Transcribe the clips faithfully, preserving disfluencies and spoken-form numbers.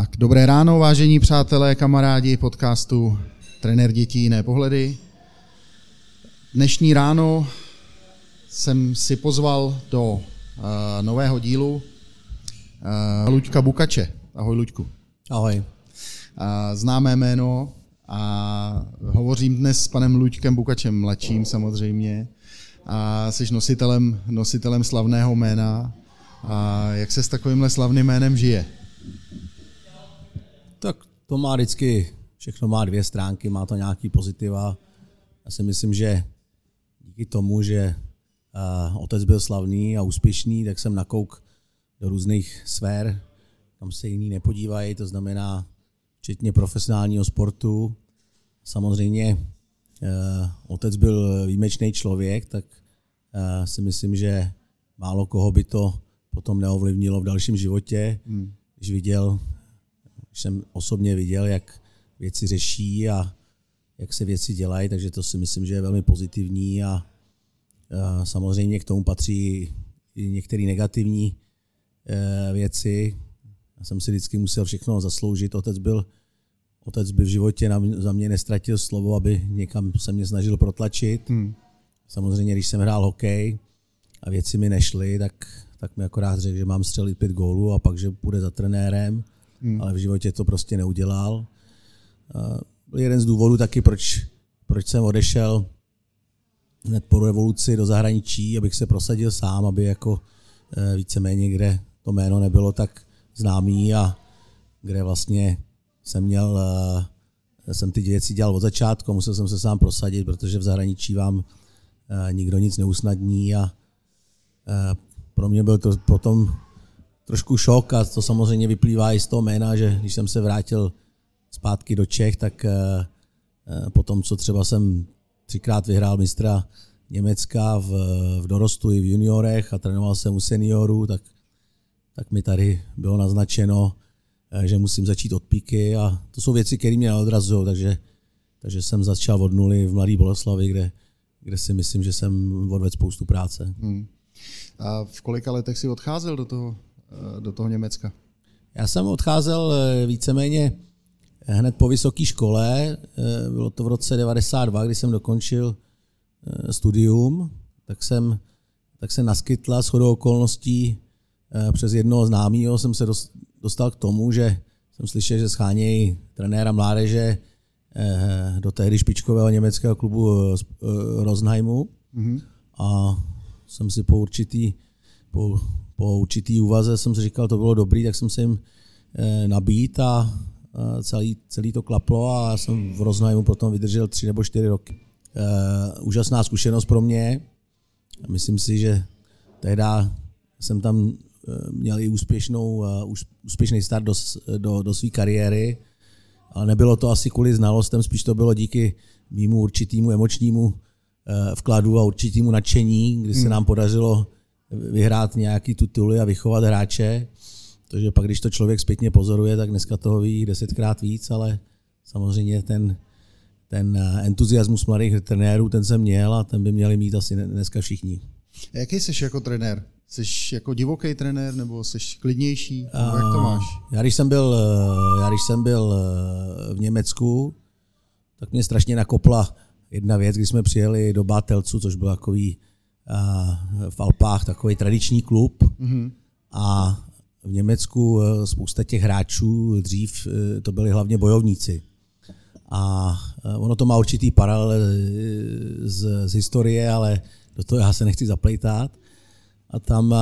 Tak dobré ráno, vážení přátelé, kamarádi podcastu Trenér dětí jiné pohledy. Dnešní ráno jsem si pozval do uh, nového dílu uh, Luďka Bukače. Ahoj, Luďku. Ahoj. Uh, známé jméno a hovořím dnes s panem Luďkem Bukačem mladším samozřejmě. A jsi nositelem, nositelem slavného jména. A jak se s takovýmhle slavným jménem žije? Tak to má vždycky, všechno má dvě stránky, má to nějaký pozitiva. Já si myslím, že díky tomu, že uh, otec byl slavný a úspěšný, tak jsem nakouk do různých sfér, kam se jiní nepodívají, to znamená včetně profesionálního sportu. Samozřejmě uh, otec byl výjimečný člověk, tak uh, si myslím, že málo koho by to potom neovlivnilo v dalším životě, hmm. když viděl, když jsem osobně viděl, jak věci řeší a jak se věci dělají, takže to si myslím, že je velmi pozitivní a, a samozřejmě k tomu patří i některé negativní e, věci. Já jsem si vždycky musel všechno zasloužit. Otec byl, otec by v životě na, za mě nestratil slovo, aby někam se mě snažil protlačit. Hmm. Samozřejmě, když jsem hrál hokej a věci mi nešly, tak, tak mi akorát řekl, že mám střelit pět gólů a pak, že půjde za trenérem, hmm. ale v životě to prostě neudělal. Byl jeden z důvodů taky, proč, proč jsem odešel hned po revoluci do zahraničí, abych se prosadil sám, aby jako víceméně, kde to jméno nebylo tak známý a kde vlastně jsem měl, jsem ty věci dělal od začátku, musel jsem se sám prosadit, protože v zahraničí vám nikdo nic neusnadní a pro mě byl to potom trošku šok a to samozřejmě vyplývá i z toho jména, že když jsem se vrátil zpátky do Čech, tak po tom, co třeba jsem třikrát vyhrál mistra Německa v, v dorostu i v juniorech a trénoval jsem u seniorů, tak, tak mi tady bylo naznačeno, že musím začít od píky a to jsou věci, které mě neodrazují, takže, takže jsem začal od nuly v Mladé Boleslavi, kde, kde si myslím, že jsem odvedl spoustu práce. Hmm. A v kolika letech si odcházel do toho, do toho Německa? Já jsem odcházel víceméně hned po vysoké škole, bylo to v roce devadesát dva, kdy jsem dokončil studium, tak jsem, tak jsem naskytla shodou okolností přes jednoho známého, jsem se dostal k tomu, že jsem slyšel, že schánějí trenéra mládeže do tehdy špičkového německého klubu Rosenheimu mm-hmm. a jsem si po určitý, po, po určitý úvaze jsem si říkal, to bylo dobrý, tak jsem se jim nabít a Celý, celý to klaplo a jsem v Rosenheimu potom vydržel tři nebo čtyři roky. E, úžasná zkušenost pro mě. Myslím si, že tehdy jsem tam měl i úspěšnou, úspěšný start do, do, do své kariéry, ale nebylo to asi kvůli znalostem, spíš to bylo díky mému určitému emočnímu vkladu a určitému nadšení, kdy se nám podařilo vyhrát nějaký tituly a vychovat hráče. Protože pak, když to člověk zpětně pozoruje, tak dneska toho ví desetkrát víc, ale samozřejmě ten, ten entuziasmus mladých trenérů, ten jsem měl a ten by měli mít asi dneska všichni. A jaký jsi jako trenér? Jsi jako divoký trenér nebo jsi klidnější? Nebo jak to máš? Já když, jsem byl, já když jsem byl v Německu, tak mě strašně nakopla jedna věc, když jsme přijeli do Batelcu, což byl takový v Alpách takový tradiční klub mm-hmm. a v Německu spousta těch hráčů dřív to byli hlavně bojovníci. A ono to má určitý paralel z, z historie, ale do toho já se nechci zaplejtat. A tam,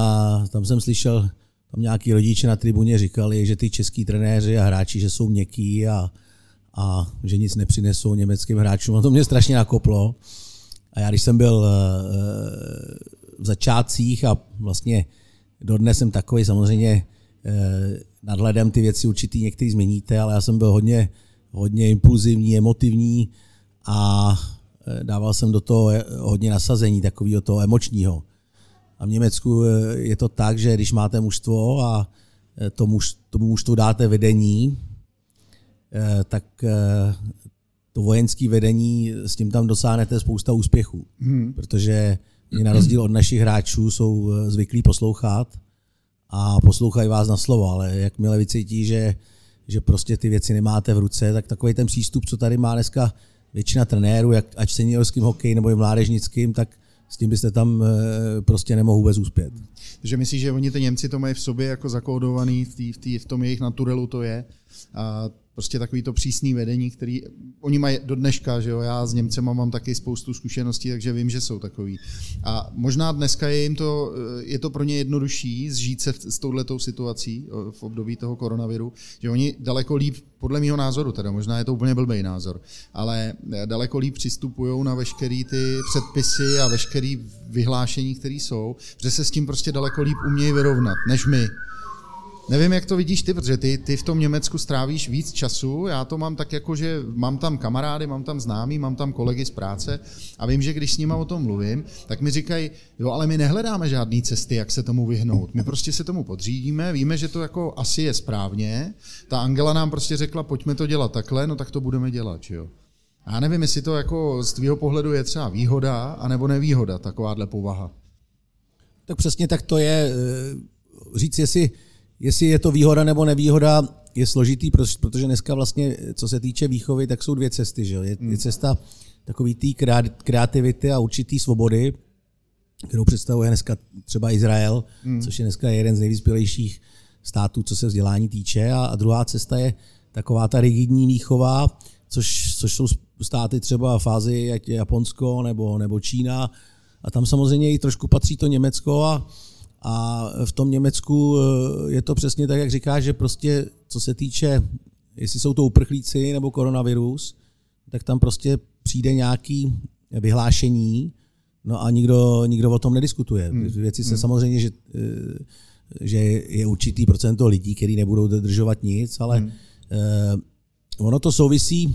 tam jsem slyšel, tam nějaký rodiče na tribuně říkali, že ty český trenéři a hráči, že jsou měkký a, a že nic nepřinesou německým hráčům. A to mě strašně nakoplo. A já když jsem byl v začátcích a vlastně dodnes jsem takový, samozřejmě nadhledem ty věci určitý některý změníte, ale já jsem byl hodně, hodně impulzivní, emotivní a dával jsem do toho hodně nasazení, takového toho emočního. A v Německu je to tak, že když máte mužstvo a tomu, tomu mužstvu dáte vedení, tak to vojenské vedení, s tím tam dosáhnete spousta úspěchů, hmm. protože mě na rozdíl od našich hráčů jsou zvyklí poslouchat a poslouchají vás na slovo, ale jakmile vycítí, že že prostě ty věci nemáte v ruce, tak takový ten přístup, co tady má dneska většina trenérů, jak ať seniorským hokeji nebo i mládežnickým, tak s tím byste tam prostě nemohli vůbec uspět. Takže myslíš, že oni ty Němci to mají v sobě jako zakódovaný, v, tý, v, tý, v tom jejich naturelu to je. A prostě takový to přísný vedení, který oni mají do dneška, že jo, já s Němcema mám taky spoustu zkušeností, takže vím, že jsou takový. A možná dneska je jim to, je to pro ně jednodušší zžít se s touhletou situací v období toho koronaviru, že oni daleko líp, podle mýho názoru teda, možná je to úplně blbej názor, ale daleko líp přistupují na veškeré ty předpisy a veškeré vyhlášení, které jsou, že se s tím prostě daleko líp umějí vyrovnat, než my. Nevím, jak to vidíš ty, protože ty, ty v tom Německu strávíš víc času, já to mám tak jako, že mám tam kamarády, mám tam známý, mám tam kolegy z práce a vím, že když s nima o tom mluvím, tak mi říkají, jo, ale my nehledáme žádný cesty, jak se tomu vyhnout, my prostě se tomu podřídíme, víme, že to jako asi je správně, ta Angela nám prostě řekla, pojďme to dělat takhle, no tak to budeme dělat, že jo. Já nevím, jestli to jako z tvýho pohledu je třeba výhoda, anebo nevýhoda, takováhle povaha. Tak přesně tak to je, říct, jestli Jestli je to výhoda nebo nevýhoda, je složitý, protože dneska vlastně, co se týče výchovy, tak jsou dvě cesty. Že? Je, je cesta takový té kreativity a určitý svobody, kterou představuje dneska třeba Izrael, mm. což je dneska jeden z nejvyspělejších států, co se vzdělání týče. A, a druhá cesta je taková ta rigidní výchova, což, což jsou státy třeba v Asii, jak je Japonsko nebo, nebo Čína. A tam samozřejmě i trošku patří to Německo a A v tom Německu je to přesně tak, jak říkáš, že prostě co se týče, jestli jsou to uprchlíci nebo koronavirus, tak tam prostě přijde nějaký vyhlášení, no a nikdo, nikdo o tom nediskutuje. Hmm. Věci se hmm. samozřejmě, že, že je určitý procento lidí, kteří nebudou dodržovat nic, ale hmm. ono to souvisí.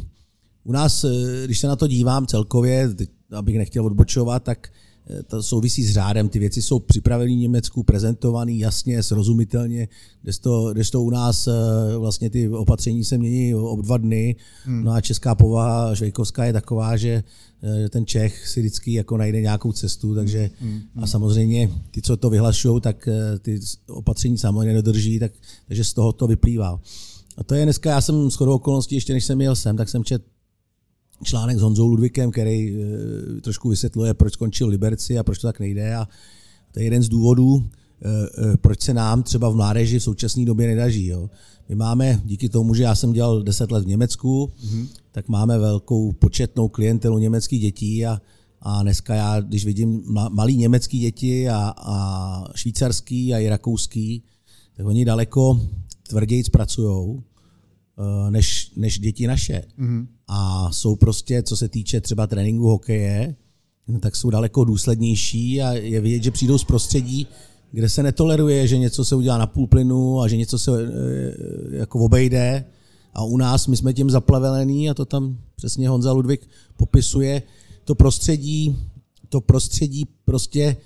U nás, když se na to dívám celkově, abych nechtěl odbočovat, tak to souvisí s řádem, ty věci jsou připravené v Německu, prezentované jasně, srozumitelně, kdežto, kdežto u nás vlastně ty opatření se mění ob dva dny, hmm. no a česká povaha švejkovská je taková, že ten Čech si vždycky jako najde nějakou cestu, takže hmm. a samozřejmě ty, co to vyhlašují, tak ty opatření samozřejmě nedodrží, tak, takže z toho to vyplývá. A to je dneska, já jsem shodou okolností, ještě než jsem jel sem, tak jsem četl článek s Honzou Ludvíkem, který e, trošku vysvětluje, proč skončil Liberci a proč to tak nejde. A to je jeden z důvodů, e, e, proč se nám třeba v mládeži v současné době nedaří. Jo. My máme, díky tomu, že já jsem dělal deset let v Německu, mm-hmm. tak máme velkou početnou klientelu německých dětí a, a dneska já, když vidím malý německý děti a, a švýcarský a i rakouský, tak oni daleko tvrději pracujou, než, než děti naše. Mm-hmm. A jsou prostě, co se týče třeba tréninku hokeje, no tak jsou daleko důslednější a je vidět, že přijdou z prostředí, kde se netoleruje, že něco se udělá na půl plynu a že něco se jako obejde. A u nás my jsme tím zaplavení a to tam přesně Honza Ludvík popisuje. To prostředí, to prostředí prostě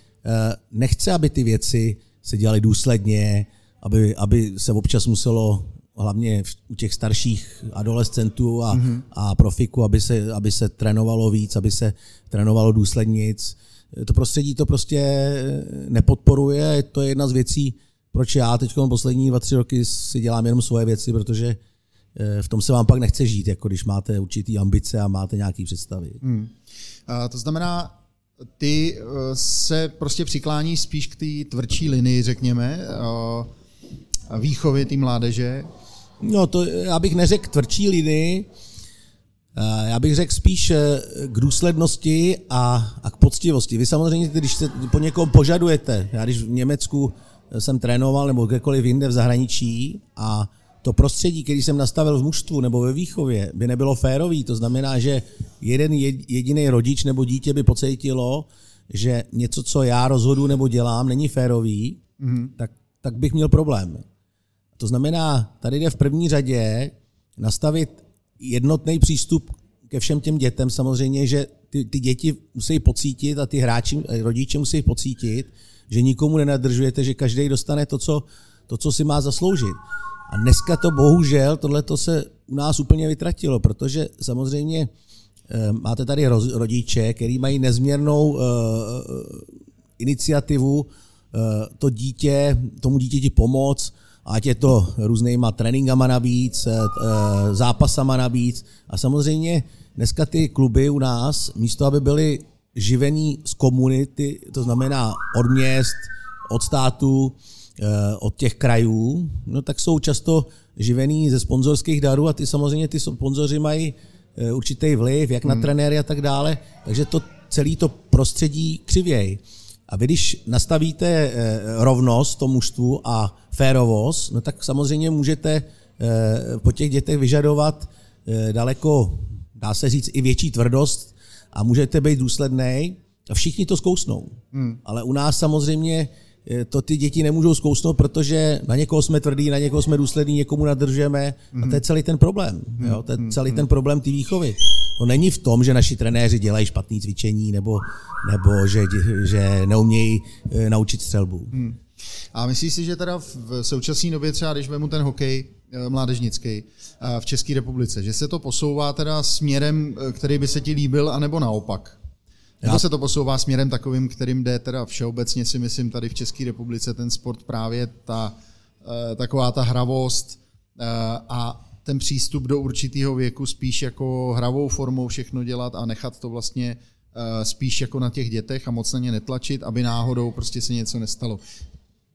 nechce, aby ty věci se dělaly důsledně, aby, aby se občas muselo hlavně u těch starších adolescentů a, mm-hmm. a profiku, aby se, aby se trénovalo víc, aby se trénovalo důslednic. To prostředí to prostě nepodporuje, to je jedna z věcí, proč já teď poslední dva, tři roky si dělám jenom svoje věci, protože v tom se vám pak nechce žít, jako když máte určitý ambice a máte nějaký představy. Mm. A to znamená, ty se prostě přikláníš spíš k té tvrdší linii, řekněme, a výchovy té mládeže. No to já bych neřekl tvrdší linii, já bych řekl spíš k důslednosti a, a k poctivosti. Vy samozřejmě, když se po někom požadujete, já když v Německu jsem trénoval nebo kdekoliv jinde v zahraničí a to prostředí, který jsem nastavil v mužstvu nebo ve výchově, by nebylo férový, to znamená, že jeden jediný rodič nebo dítě by pocítilo, že něco, co já rozhodu nebo dělám, není férový, mm-hmm. tak, tak bych měl problém. To znamená, tady jde v první řadě nastavit jednotný přístup ke všem těm dětem. Samozřejmě, že ty, ty děti musí pocítit a ty hráči, rodiče musí pocítit, že nikomu nenadržujete, že každý dostane to co, to, co si má zasloužit. A dneska to bohužel, tohleto se u nás úplně vytratilo, protože samozřejmě máte tady rodiče, který mají nezměrnou uh, iniciativu, to dítě, tomu dítěti pomoct, ať je to různýma tréninkama navíc, zápasama navíc. A samozřejmě dneska ty kluby u nás, místo aby byly živení z komunity, to znamená od měst, od státu, od těch krajů, no tak jsou často živený ze sponzorských darů a ty samozřejmě ty sponzoři mají určitý vliv, jak na hmm. trenéry a tak dále, takže to celé to prostředí křivěj. A vy, když nastavíte rovnost tomu mužstvu a férovost, no tak samozřejmě můžete po těch dětech vyžadovat daleko, dá se říct, i větší tvrdost a můžete být důslednej a všichni to zkousnou. Hmm. Ale u nás samozřejmě to ty děti nemůžou zkousnout, protože na někoho jsme tvrdí, na někoho jsme důslední, někomu nadržujeme a to je celý ten problém. Jo? To je celý ten problém ty výchovy. To není v tom, že naši trenéři dělají špatné cvičení nebo, nebo že, že neumějí naučit střelbu. Hmm. A myslíš si, že teda v současné době třeba, když vemu ten hokej mládežnický v České republice, že se to posouvá teda směrem, který by se ti líbil, anebo naopak? Nebo se to posouvá směrem takovým, kterým jde teda všeobecně, si myslím, tady v České republice ten sport, právě ta taková ta hravost a ten přístup do určitého věku spíš jako hravou formou všechno dělat a nechat to vlastně spíš jako na těch dětech a moc na ně netlačit, aby náhodou prostě se něco nestalo.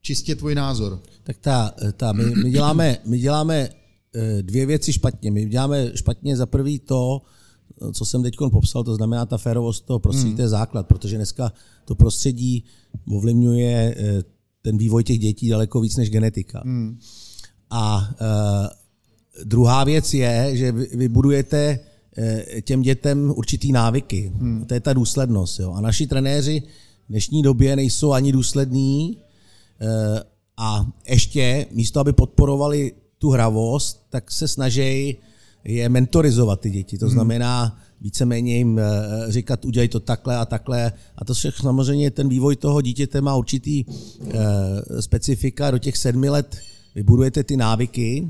Čistě tvůj názor. Tak ta, ta, my, my, děláme, my děláme dvě věci špatně. My děláme špatně za prvý to, co jsem teď popsal, to znamená ta férovost toho prostředí, to je základ, protože dneska to prostředí ovlivňuje ten vývoj těch dětí daleko víc než genetika. Hmm. A e, druhá věc je, že vy, vy budujete e, těm dětem určitý návyky. Hmm. To je ta důslednost. Jo. A naši trenéři v dnešní době nejsou ani důslední e, a ještě místo, aby podporovali tu hravost, tak se snaží je mentorizovat ty děti, to znamená víceméně jim říkat, udělej to takhle a takhle. A to všechno samozřejmě ten vývoj toho dítěte má určitý eh, specifika. Do těch sedmi let vybudujete ty návyky,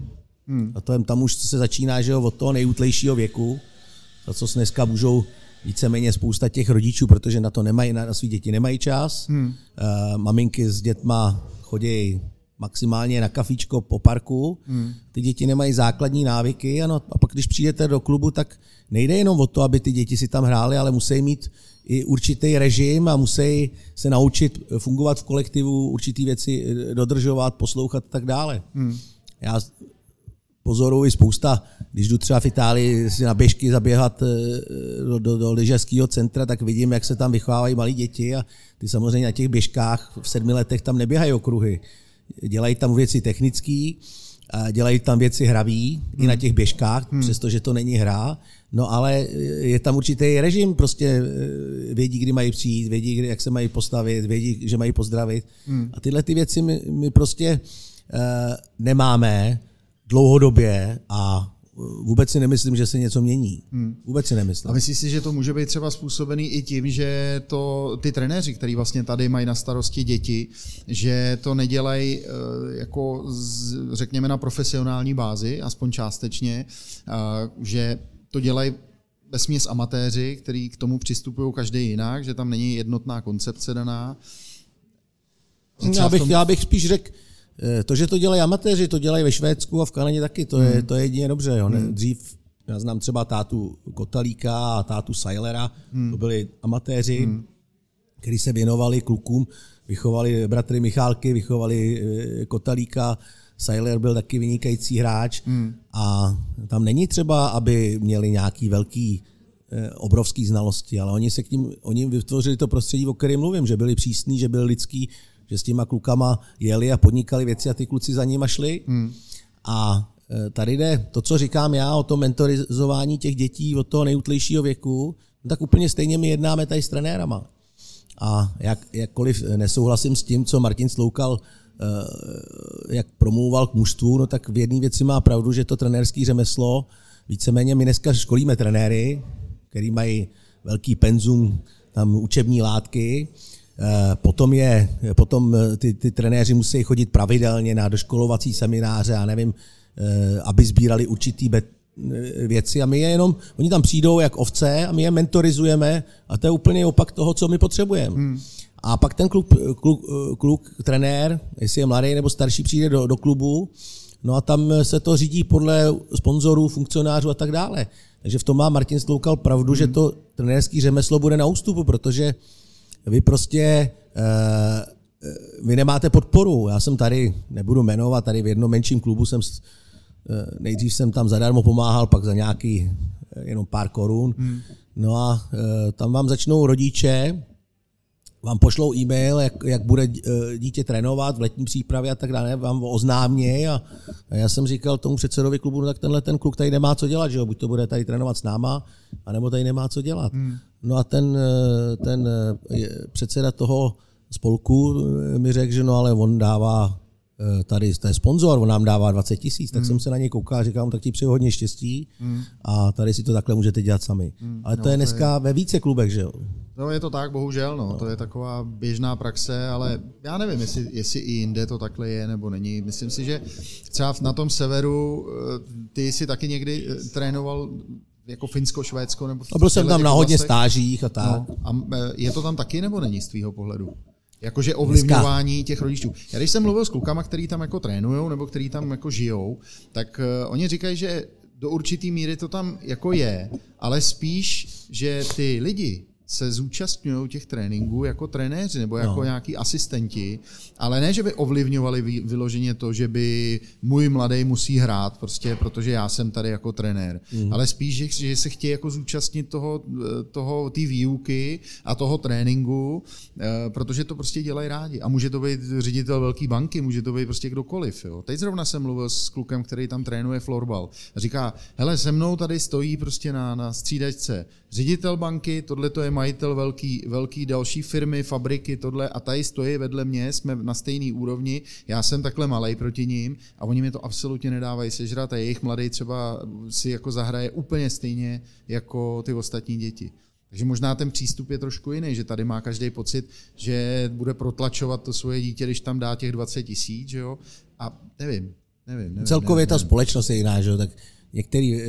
hmm. a to je, tam už se začíná, že jo, od toho nejútlejšího věku, to, co dneska můžou víceméně spousta těch rodičů, protože na to nemají, na svý děti nemají čas. Hmm. Eh, maminky s dětma chodí maximálně na kafíčko po parku, ty děti nemají základní návyky, ano, a pak když přijdete do klubu, tak nejde jenom o to, aby ty děti si tam hrály, ale musí mít i určitý režim a musí se naučit fungovat v kolektivu, určitý věci dodržovat, poslouchat a tak dále. Hmm. Já pozoruji spousta, když jdu třeba v Itálii si na běžky zaběhat do, do, do lyžařského centra, tak vidím, jak se tam vychovávají malí děti a ty samozřejmě na těch běžkách v sedmi letech tam neběhají okruhy. Dělají tam věci technické, dělají tam věci hraví, hmm. i na těch běžkách, hmm. přestože to není hra, no ale je tam určitý režim, prostě vědí, kdy mají přijít, vědí, kdy, jak se mají postavit, vědí, že mají pozdravit. Hmm. A tyhle ty věci my, my prostě uh, nemáme dlouhodobě a vůbec si nemyslím, že se něco mění. Vůbec si nemyslím. A myslíš si, že to může být třeba způsobený i tím, že to ty trenéři, který vlastně tady mají na starosti děti, že to nedělají jako řekněme na profesionální bázi, aspoň částečně, že to dělají vesměs amatéři, kteří k tomu přistupují každý jinak, že tam není jednotná koncepce daná. Já bych, já bych spíš řekl, to, že to dělají amatéři, to dělají ve Švédsku a v Kanadě taky, to je, to je jedině dobře. Jo. Dřív, já znám třeba tátu Kotalíka a tátu Sailera, to byli amatéři, kteří se věnovali klukům, vychovali bratry Michálky, vychovali Kotalíka, Sailer byl taky vynikající hráč a tam není třeba, aby měli nějaký velký, obrovský znalosti, ale oni se k ním, oni vytvořili to prostředí, o kterém mluvím, že byli přísní, že byli lidský, že s těma klukama jeli a podnikali věci a ty kluci za nima šli. Hmm. A tady jde to, co říkám já o tom mentorizování těch dětí od toho nejútlejšího věku, no tak úplně stejně my jednáme tady s trenérama. A jak, jakkoliv nesouhlasím s tím, co Martin Stloukal, jak promlouval k mužstvu, no tak v jedné věci má pravdu, že to trenérský řemeslo, víceméně my dneska školíme trenéry, který mají velký penzum, tam učební látky. Potom, je, potom ty, ty trenéři musí chodit pravidelně na doškolovací semináře a nevím, aby sbírali určitý bet, věci a my je jenom, oni tam přijdou jak ovce a my je mentorizujeme a to je úplně opak toho, co my potřebujeme. Hmm. A pak ten klub, kluk, kluk, trenér, jestli je mladý nebo starší, přijde do, do klubu, no a tam se to řídí podle sponzorů, funkcionářů a tak dále. Takže v tom má Martin Stloukal pravdu, mm. že to trenérský řemeslo bude na ústupu, protože vy prostě, vy nemáte podporu. Já jsem tady, nebudu jmenovat, tady v jednom menším klubu jsem, nejdřív jsem tam zadarmo pomáhal, pak za nějaký jenom pár korun. Mm. No a tam vám začnou rodiče, vám pošlou e-mail, jak, jak bude dítě trénovat v letní přípravě a tak dále, vám oznáměj a, a já jsem říkal tomu předsedovi klubu, no tak tenhle ten kluk tady nemá co dělat, že jo, buď to bude tady trénovat s náma, anebo tady nemá co dělat. Hmm. No a ten, ten předseda toho spolku mi řekl, že no ale on dává tady, to je sponzor, on nám dává dvacet tisíc, tak hmm. jsem se na něj koukal a říkal, tak ti přeju hodně štěstí hmm. a tady si to takhle můžete dělat sami. Hmm. Ale to no, je dneska ve více klubech, že jo. No, je to tak, bohužel, no. No. To je taková běžná praxe, ale já nevím, jestli, jestli i jinde to takhle je nebo není. Myslím si, že třeba na tom severu ty jsi taky někdy trénoval jako Finsko, Švédsko nebo... No, byl jsem tam na hodně stážích a tak. No, a je to tam taky nebo není z tvýho pohledu? Jakože ovlivňování těch rodičů. Já když jsem mluvil s klukama, který tam jako trénujou nebo který tam jako žijou, tak oni říkají, že do určitý míry to tam jako je, ale spíš, že ty lidi se zúčastňují těch tréninků jako trenéři nebo jako no. nějaký asistenti, ale ne, že by ovlivňovali vyloženě to, že by můj mladý musí hrát, prostě, protože já jsem tady jako trenér. Mm. Ale spíš, že, že se chtějí jako zúčastnit toho, toho, té výuky a toho tréninku, protože to prostě dělají rádi. A může to být ředitel velké banky, může to být prostě kdokoliv. Jo. Teď zrovna jsem mluvil s klukem, který tam trénuje florbal. A říká, hele, se mnou tady stojí prostě na, na střídačce ředitel banky, tohle to je majitel velký, velký další firmy, fabriky, tohle a tady stojí vedle mě, jsme na stejné úrovni, já jsem takhle malej proti ním a oni mi to absolutně nedávají sežrat a jejich mladý třeba si jako zahraje úplně stejně jako ty ostatní děti. Takže možná ten přístup je trošku jiný, že tady má každý pocit, že bude protlačovat to svoje dítě, když tam dá těch dvacet tisíc, že jo, a nevím, nevím. nevím Celkově nevím, ta nevím. Společnost je jiná, že jo, tak některý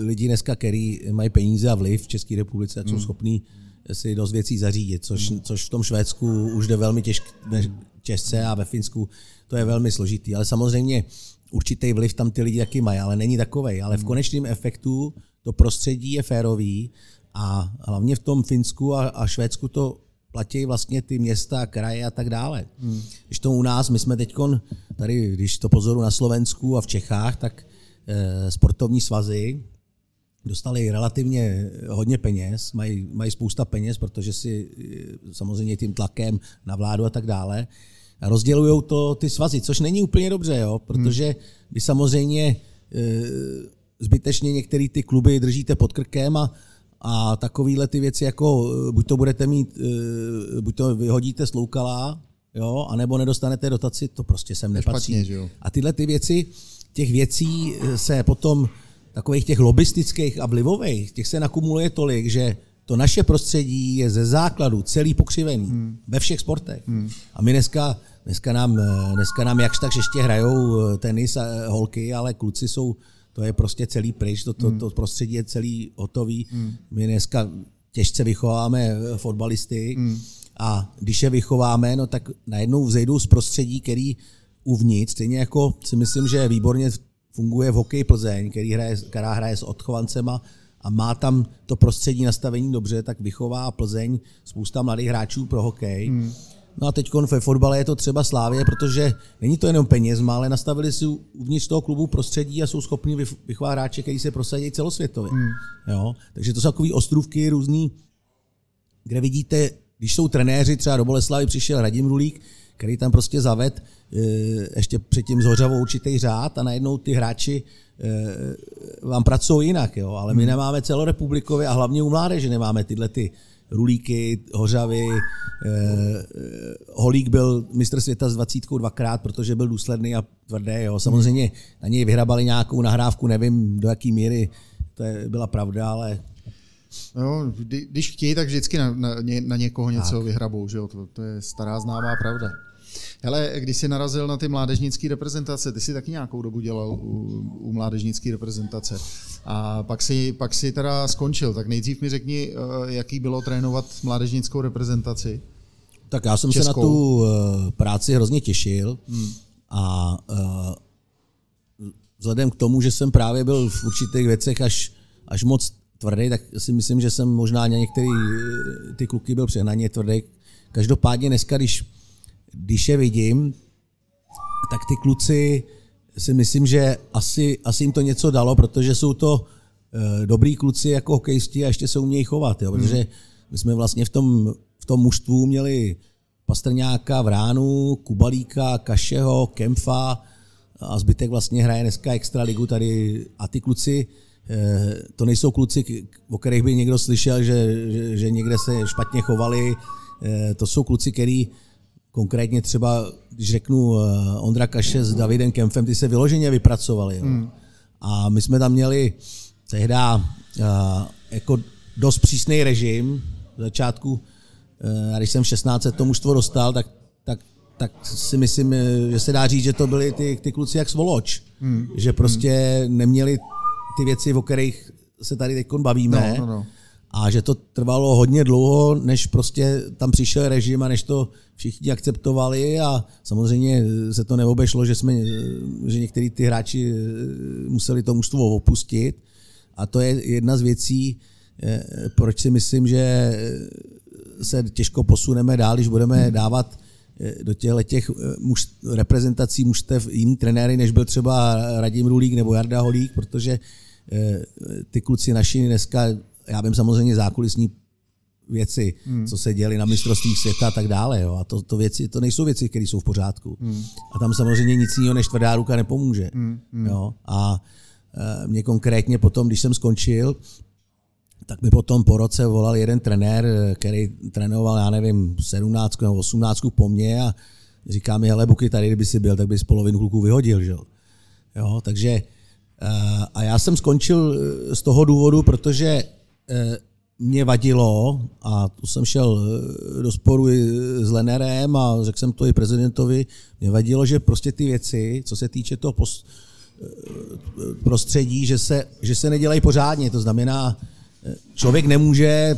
lidi dneska, který mají peníze a vliv v České republice, jsou hmm. schopní si dost věcí zařídit, což, což v tom Švédsku už jde velmi těžké, České a ve Finsku to je velmi složitý, ale samozřejmě určitý vliv tam ty lidi taky mají, ale není takovej, ale v konečném efektu to prostředí je férový a hlavně v tom Finsku a, a Švédsku to platí vlastně ty města, kraje a tak dále. Hmm. Když to u nás, my jsme teďkon tady, když to pozoru na Slovensku a v Čechách, tak e, sportovní svazy dostali relativně hodně peněz, mají, mají spousta peněz, protože si samozřejmě tím tlakem na vládu a tak dále rozdělujou to ty svazy, což není úplně dobře, jo, protože vy samozřejmě zbytečně některé ty kluby držíte pod krkem a, a takovéhle ty věci, jako buď to budete mít, buď to vyhodíte Sloukala, jo, anebo nedostanete dotaci, to prostě sem nepatří. Špatně, a tyhle ty věci, těch věcí se potom takových těch lobistických a vlivových, těch se nakumuluje tolik, že to naše prostředí je ze základu celý pokřivený hmm. ve všech sportech. Hmm. A my dneska, dneska, nám, dneska nám jakž tak ještě hrajou tenis a holky, ale kluci jsou, to je prostě celý pryč, to, to, to prostředí je celý hotový. Hmm. My dneska těžce vychováme fotbalisty hmm. a když je vychováme, no tak najednou vzejdou z prostředí, který uvnitř, stejně jako si myslím, že je výborně funguje v hokeji Plzeň, který hraje, která hraje s odchovancema a má tam to prostředí nastavení dobře, tak vychová Plzeň spousta mladých hráčů pro hokej. Hmm. No a teď ve fotbale je to třeba Slavie, protože není to jenom penězma, ale nastavili si uvnitř toho klubu prostředí a jsou schopni vychovat hráče, který se prosadí celosvětově. Hmm. Jo? Takže to jsou takový ostrůvky různý, kde vidíte, když jsou trenéři, třeba do Boleslavy přišel Radim Rulík, který tam prostě zaved ještě předtím zhořavou určitý řád a najednou ty hráči vám pracují jinak, jo? Ale my nemáme celorepublikově a hlavně u mládeže nemáme tyhle ty Rulíky, Hořavy. Holík byl mistr světa s dvacítkou dvakrát, protože byl důsledný a tvrdý. Jo? Samozřejmě na něj vyhrabali nějakou nahrávku, nevím do jaký míry to byla pravda, ale... No, když chtějí, tak vždycky na, na, na někoho něco tak vyhrabou, že jo? To, to je stará známá pravda. Hele, když jsi narazil na ty mládežnické reprezentace, ty jsi taky nějakou dobu dělal u, u mládežnické reprezentace a pak jsi, pak jsi teda skončil, tak nejdřív mi řekni, jaký bylo trénovat mládežnickou reprezentaci. Tak já jsem Českou. se na tu práci hrozně těšil hmm. a uh, vzhledem k tomu, že jsem právě byl v určitých věcech až, až moc tvrdý, tak si myslím, že jsem možná na některý ty kluky byl přehnaně tvrdý. Každopádně dneska, když, když je vidím, tak ty kluci si myslím, že asi, asi jim to něco dalo, protože jsou to uh, dobrý kluci jako hokejisti a ještě se umějí chovat, jo, hmm. protože my jsme vlastně v tom v tom mužstvu měli Pastrňáka, Vránu, Kubalíka, Kašeho, Kempfa a zbytek vlastně hraje dneska extraligu tady. A ty kluci, to nejsou kluci, o kterých by někdo slyšel, že, že, že někde se špatně chovali. To jsou kluci, který konkrétně třeba, když řeknu Ondra Kaše s Davidem Kempfem, ty se vyloženě vypracovali. Mm. A my jsme tam měli tehdy jako dost přísný režim v začátku. A když jsem v šestnácti to mužstvo dostal, tak, tak, tak si myslím, že se dá říct, že to byli ty, ty kluci jak svoloč. Hmm. Že prostě hmm. neměli ty věci, o kterých se tady teď bavíme. No, no, no. A že to trvalo hodně dlouho, než prostě tam přišel režim a než to všichni akceptovali. A samozřejmě se to neobešlo, že, jsme, že některý ty hráči museli to mužstvo opustit. A to je jedna z věcí, proč si myslím, že se těžko posuneme dál, když budeme dávat do těchto muž, reprezentací mužstev jiný trenéry, než byl třeba Radim Rulík nebo Jarda Holík, protože ty kluci naši dneska, já vím samozřejmě zákulisní věci, hmm. co se děli na mistrovstvích světa a tak dále. Jo. A to, to, věci, to nejsou věci, které jsou v pořádku. Hmm. A tam samozřejmě nic jiného než tvrdá ruka nepomůže. Hmm. Jo. A mě konkrétně potom, když jsem skončil, tak mi potom po roce volal jeden trenér, který trénoval, já nevím, sedmnáctku nebo osmnáctku po mně a říká mi, hele Buky, tady kdyby si byl, tak bys polovinu kluků vyhodil, že jo, takže a já jsem skončil z toho důvodu, protože mě vadilo a tu jsem šel do sporu s Lenérem a řekl jsem to i prezidentovi, mě vadilo, že prostě ty věci, co se týče toho prostředí, že se, že se nedělají pořádně, to znamená, člověk nemůže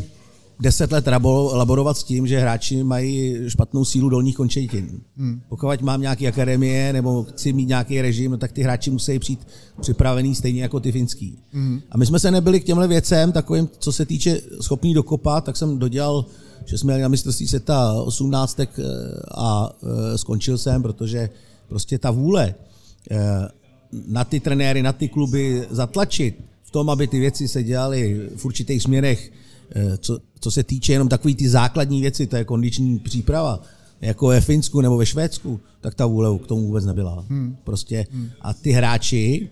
deset let laborovat s tím, že hráči mají špatnou sílu dolních končetin. Hmm. Pokud mám nějaké akademie nebo chci mít nějaký režim, no tak ty hráči musí přijít připravený stejně jako ty finský. Hmm. A my jsme se nebyli k těmhle věcem, takovým, co se týče schopný dokopat, tak jsem dodělal, že jsme měli na mistrovství světa osmnáctek a skončil jsem, protože prostě ta vůle na ty trenéry, na ty kluby zatlačit, v tom, aby ty věci se dělaly v určitých směrech, co, co se týče jenom takový ty základní věci, to je kondiční příprava, jako ve Finsku nebo ve Švédsku, tak ta vůle k tomu vůbec nebyla. Hmm. Prostě. Hmm. A ty hráči,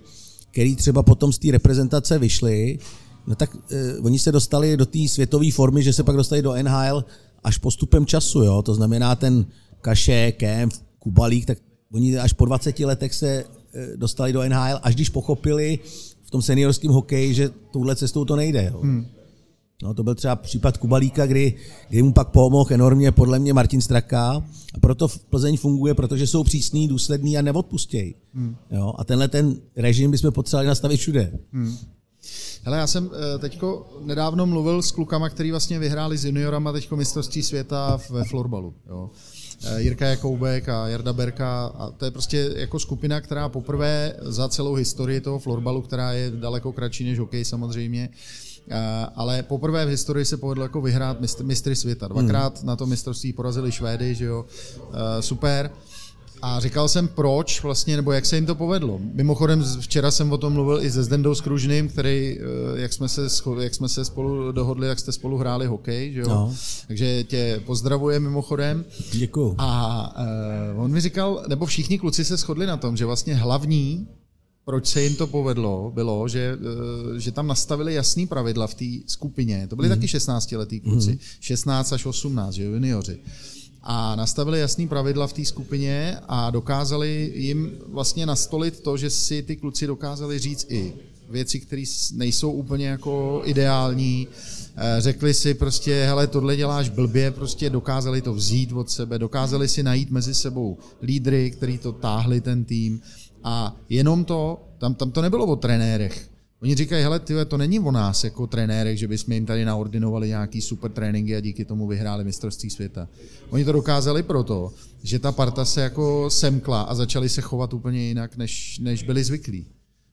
který třeba potom z té reprezentace vyšli, no tak eh, oni se dostali do té světové formy, že se pak dostali do N H L až postupem času, jo? To znamená ten Kaše, Kemp, Kubalík, tak oni až po dvaceti letech se eh, dostali do N H L, až když pochopili v tom seniorském hokeji, že touhle cestou to nejde. Jo. Hmm. No, to byl třeba případ Kubalíka, kdy, kdy mu pak pomohl enormně podle mě Martin Straka a proto v Plzeň funguje, protože jsou přísný, důsledný a neodpustějí. Hmm. Jo, a tenhle ten režim bychom potřebovali nastavit všude. Hmm. Hele, já jsem teďko nedávno mluvil s klukama, který vlastně vyhráli s juniorama teďko mistrovství světa ve florbalu. Jo. Jirka Jakoubek a Jarda Berka a to je prostě jako skupina, která poprvé za celou historii toho florbalu, která je daleko kratší než hokej samozřejmě, ale poprvé v historii se povedlo jako vyhrát mistr, mistry světa. Dvakrát na to mistrovství porazili Švédy, že jo, super. A říkal jsem proč vlastně, nebo jak se jim to povedlo. Mimochodem včera jsem o tom mluvil i se Zdendou Skružným, který, jak jsme se, jak jsme se spolu dohodli, jak jste spolu hráli hokej, že jo? No. Takže tě pozdravuje mimochodem. Děkuju. A uh, on mi říkal, nebo všichni kluci se shodli na tom, že vlastně hlavní, proč se jim to povedlo, bylo, že, že tam nastavili jasný pravidla v té skupině. To byli mm. taky šestnáctiletí kluci, mm. šestnáct až osmnáct, že jo, junioři. A nastavili jasný pravidla v té skupině a dokázali jim vlastně nastolit to, že si ty kluci dokázali říct i věci, které nejsou úplně jako ideální. Řekli si prostě, hele, tohle děláš blbě, prostě dokázali to vzít od sebe, dokázali si najít mezi sebou lídry, který to táhli ten tým a jenom to, tam, tam to nebylo o trenérech. Oni říkají, hele, tyhle, to není o nás jako trenérech, že bychom jim tady naordinovali nějaký super tréninky a díky tomu vyhráli mistrovství světa. Oni to dokázali proto, že ta parta se jako semkla a začali se chovat úplně jinak, než, než byli zvyklí.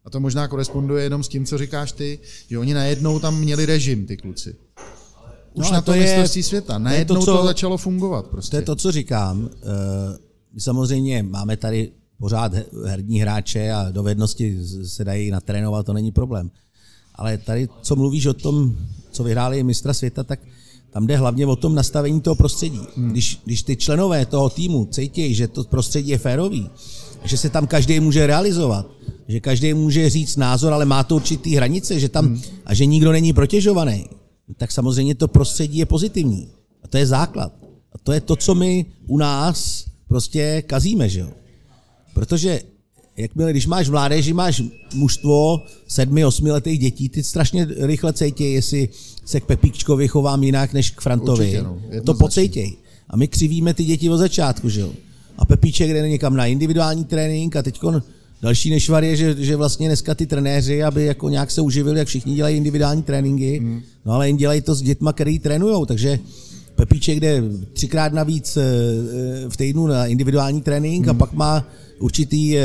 A to možná koresponduje jenom s tím, co říkáš ty, že oni najednou tam měli režim, ty kluci. Už no, na to, to mistrovství světa. Najednou to, co, to začalo fungovat. Prostě. To je to, co říkám. My samozřejmě máme tady pořád herní hráče a dovednosti se dají natrénovat, to není problém. Ale tady, co mluvíš o tom, co vyhráli mistra světa, tak tam jde hlavně o tom nastavení toho prostředí. Hmm. Když, když ty členové toho týmu cítí, že to prostředí je férový, že se tam každý může realizovat, že každý může říct názor, ale má to určitý hranice, že tam, hmm. a že nikdo není protěžovaný, tak samozřejmě to prostředí je pozitivní. A to je základ. A to je to, co my u nás prostě kazíme, že jo? Protože jakmile, když máš v mládeži, máš mužstvo sedmi, osmiletých dětí, ty strašně rychle cejtěj, jestli se k Pepíčkovi chovám jinak než k Frantovi. Určitě, no. To pocejtěj. A my křivíme ty děti od začátku, že jo? A Pepíček jde někam na individuální trénink a teďkon další nešvar je, že, že vlastně dneska ty trenéři, aby jako nějak se uživili, jak všichni dělají individuální tréninky, mm. no ale jim dělají to s dětma, který trénujou, takže Pepíček jde třikrát navíc v týdnu na individuální trénink mm. a pak má určitý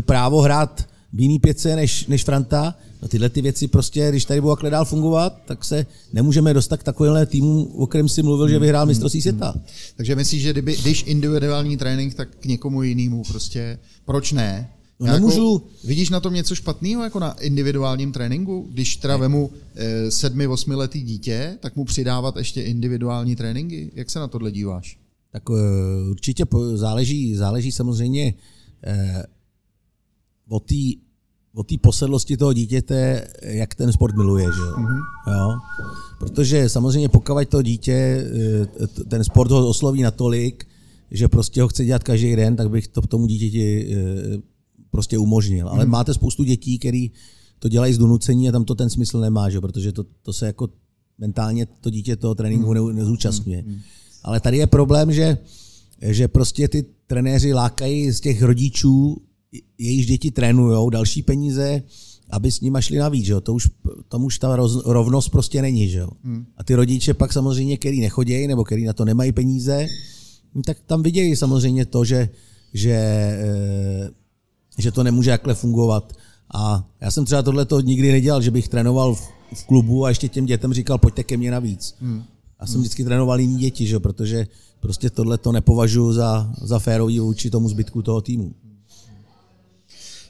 právo hrát v jiný pětce než, než Franta. No tyhle ty věci prostě, když tady budou takhle dál fungovat, tak se nemůžeme dostat k takovémhle týmu, o kterém si mluvil, že vyhrál mistrovství světa. Mm. Takže myslíš, že kdyby, když individuální trénink, tak k někomu jinému prostě, proč ne? No nemůžu. Jako, vidíš na tom něco špatného jako na individuálním tréninku? Když teda vemu e, sedmi, osmiletý dítě, tak mu přidávat ještě individuální tréninky? Jak se na tohle díváš? Tak e, určitě po, záleží, záleží samozřejmě e, o té o té posedlosti toho dítěte, jak ten sport miluje, že jo? Mm-hmm. Jo? Protože samozřejmě pokud to dítě, e, ten sport ho osloví natolik, že prostě ho chce dělat každý den, tak bych to tomu dítěti e, prostě umožnil. Ale hmm. máte spoustu dětí, který to dělají z donucení a tam to ten smysl nemá, že? Protože to, to se jako mentálně to dítě toho tréninku hmm. nezúčastňuje. Hmm. Ale tady je problém, že, že prostě ty trenéři lákají z těch rodičů, jejichž děti trénujou, další peníze, aby s nima šli navíc. Že? To už, tam už ta roz, rovnost prostě není. Že? Hmm. A ty rodiče pak samozřejmě, který nechodějí nebo který na to nemají peníze, tak tam vidějí samozřejmě to, že, že že to nemůže takhle fungovat. A já jsem třeba tohleto nikdy nedělal, že bych trénoval v, v klubu a ještě těm dětem říkal, pojďte ke mně navíc. Hmm. Já jsem hmm. vždycky trénoval jiný děti, že? Protože prostě tohleto nepovažuji za, za férový vůči tomu zbytku toho týmu.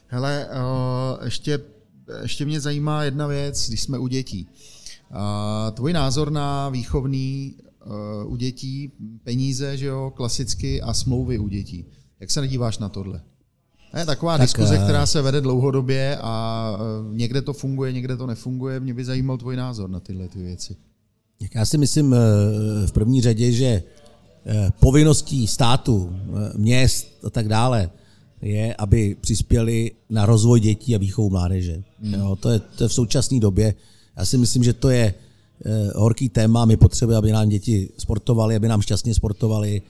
Hele, o, ještě, ještě mě zajímá jedna věc, když jsme u dětí. A tvůj názor na výchovný o, u dětí, peníze, že jo, klasicky a smlouvy u dětí. Jak se nedíváš na tohle? Ne, taková tak, diskuze, která se vede dlouhodobě a někde to funguje, někde to nefunguje. Mě by zajímal tvůj názor na tyhle ty věci. Já si myslím v první řadě, že povinností státu, měst a tak dále je, aby přispěli na rozvoj dětí a výchovu mládeže. Hmm. Jo, to, je, to je v současné době. Já si myslím, že to je horký téma. My potřebujeme, aby nám děti sportovali, aby nám šťastně sportovali.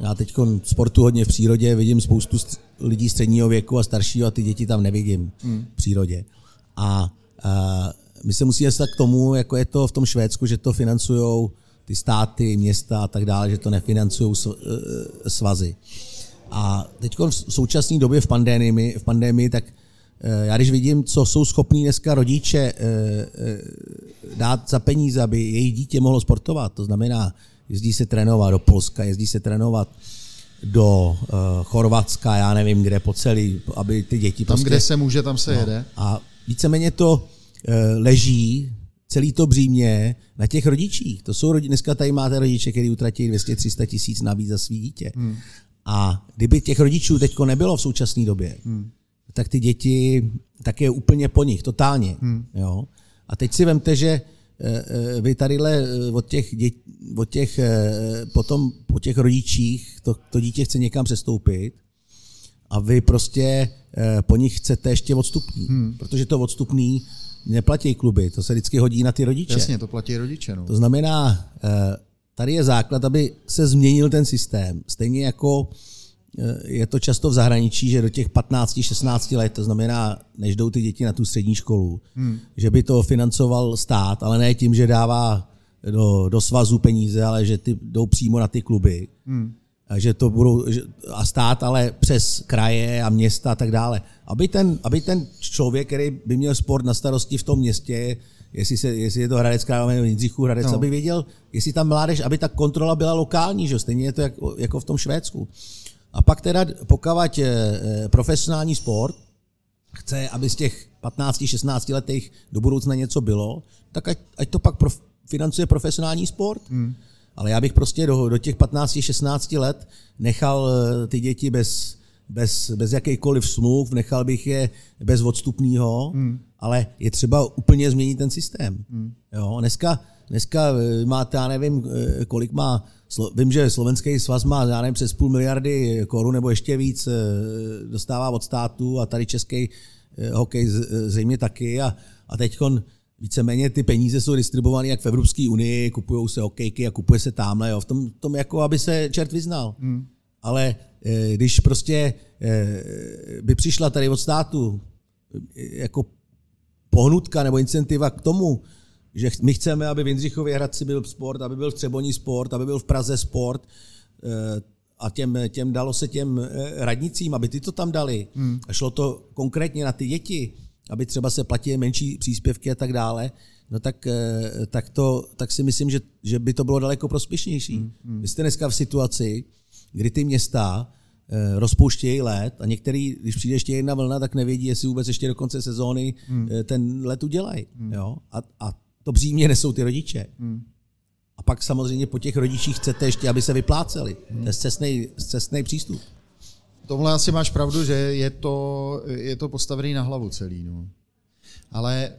Já teď sportu hodně v přírodě, vidím spoustu lidí středního věku a staršího a ty děti tam nevidím hmm. v přírodě. A, a my se musíme dostat k tomu, jako je to v tom Švédsku, že to financují ty státy, města a tak dále, že to nefinancují svazy. A teď v současné době v pandémii, v pandémii, tak já když vidím, co jsou schopní dneska rodiče dát za peníze, aby jejich dítě mohlo sportovat, to znamená, jezdí se trénovat do Polska, jezdí se trénovat do uh, Chorvatska, já nevím, kde po celý, aby ty děti... Tam, prostě, kde se může, tam se no, jede. A víceméně to uh, leží, celý to břímě na těch rodičích. To jsou rodiče, dneska tady máte rodiče, který utratí dvě stě až tři sta tisíc navíc za svý dítě. Hmm. A kdyby těch rodičů teďko nebylo v současné době, hmm. tak ty děti tak je úplně po nich, totálně. Hmm. Jo? A teď si vemte, že vy tadyhle od těch, dět, od těch, potom, po těch rodičích, to, to dítě chce někam přestoupit a vy prostě po nich chcete ještě odstupný, hmm. protože to odstupný neplatí kluby, to se vždycky hodí na ty rodiče. Jasně, to platí rodiče. No. To znamená, tady je základ, aby se změnil ten systém, stejně jako je to často v zahraničí, že do těch patnácti šestnácti let, to znamená, než jdou ty děti na tu střední školu, hmm. že by to financoval stát, ale ne tím, že dává do, do svazu peníze, ale že ty jdou přímo na ty kluby. Hmm. A, že to budou, a stát ale přes kraje a města a tak dále. Aby ten, aby ten člověk, který by měl sport na starosti v tom městě, jestli, se, jestli je to Hradec, Králové, Jindřichův Hradec, no. aby věděl, jestli tam mládež, aby ta kontrola byla lokální, že? Stejně je to jak, jako v tom Švédsku. A pak teda pokavať profesionální sport chce, aby z těch patnácti šestnácti letech do budoucna něco bylo, tak ať, ať to pak prof, financuje profesionální sport. Hmm. Ale já bych prostě do, do těch patnácti šestnácti let nechal ty děti bez, bez, bez jakýchkoliv smluv, nechal bych je bez odstupného, hmm. ale je třeba úplně změnit ten systém. Hmm. Jo, dneska, dneska máte, já nevím, kolik má, vím, že Slovenský svaz má, já nevím, přes půl miliardy korun nebo ještě víc dostává od státu a tady český hokej zřejmě taky a, a teď on víceméně ty peníze jsou distribuovány jak v Evropské unii, kupují se hokejky a kupuje se támhle, jo, v tom, tom jako, aby se čert vyznal. Hmm. Ale e, když prostě e, by přišla tady od státu jako pohnutka nebo incentiva k tomu, že my chceme, aby v Jindřichově Hradci byl sport, aby byl v Třeboni sport, aby byl v Praze sport e, a těm, těm dalo se těm radnicím, aby ty to tam dali. Hmm. A šlo to konkrétně na ty děti, aby třeba se platily menší příspěvky a tak dále, no tak, tak, to, tak si myslím, že, že by to bylo daleko prospěšnější. Mm, mm. Vy jste dneska v situaci, kdy ty města rozpouštějí let a některý, když přijde ještě jedna vlna, tak nevědí, jestli vůbec ještě do konce sezóny mm. ten let udělají. Mm. Jo? A, a to břímě nesou ty rodiče. Mm. A pak samozřejmě po těch rodičích chcete ještě, aby se vypláceli. Mm. To je scestnej, scestnej přístup. V tomhle asi máš pravdu, že je to, je to postavený na hlavu celý. No. Ale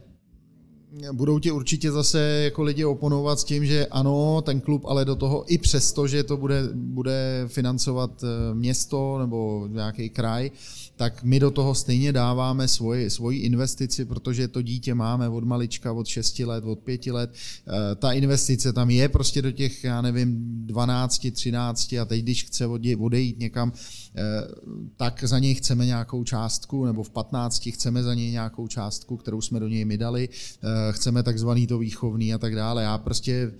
budou ti určitě zase jako lidi oponovat s tím, že ano, ten klub, ale do toho i přesto, že to bude, bude financovat město nebo nějaký kraj, tak my do toho stejně dáváme svoji, svoji investici, protože to dítě máme od malička, od šesti let, od pěti let. Ta investice tam je prostě do těch, já nevím, dvanácti, třinácti a teď, když chce odejít někam, tak za něj chceme nějakou částku, nebo v patnácti chceme za něj nějakou částku, kterou jsme do něj my dali, chceme takzvaný to výchovný a tak dále. Já prostě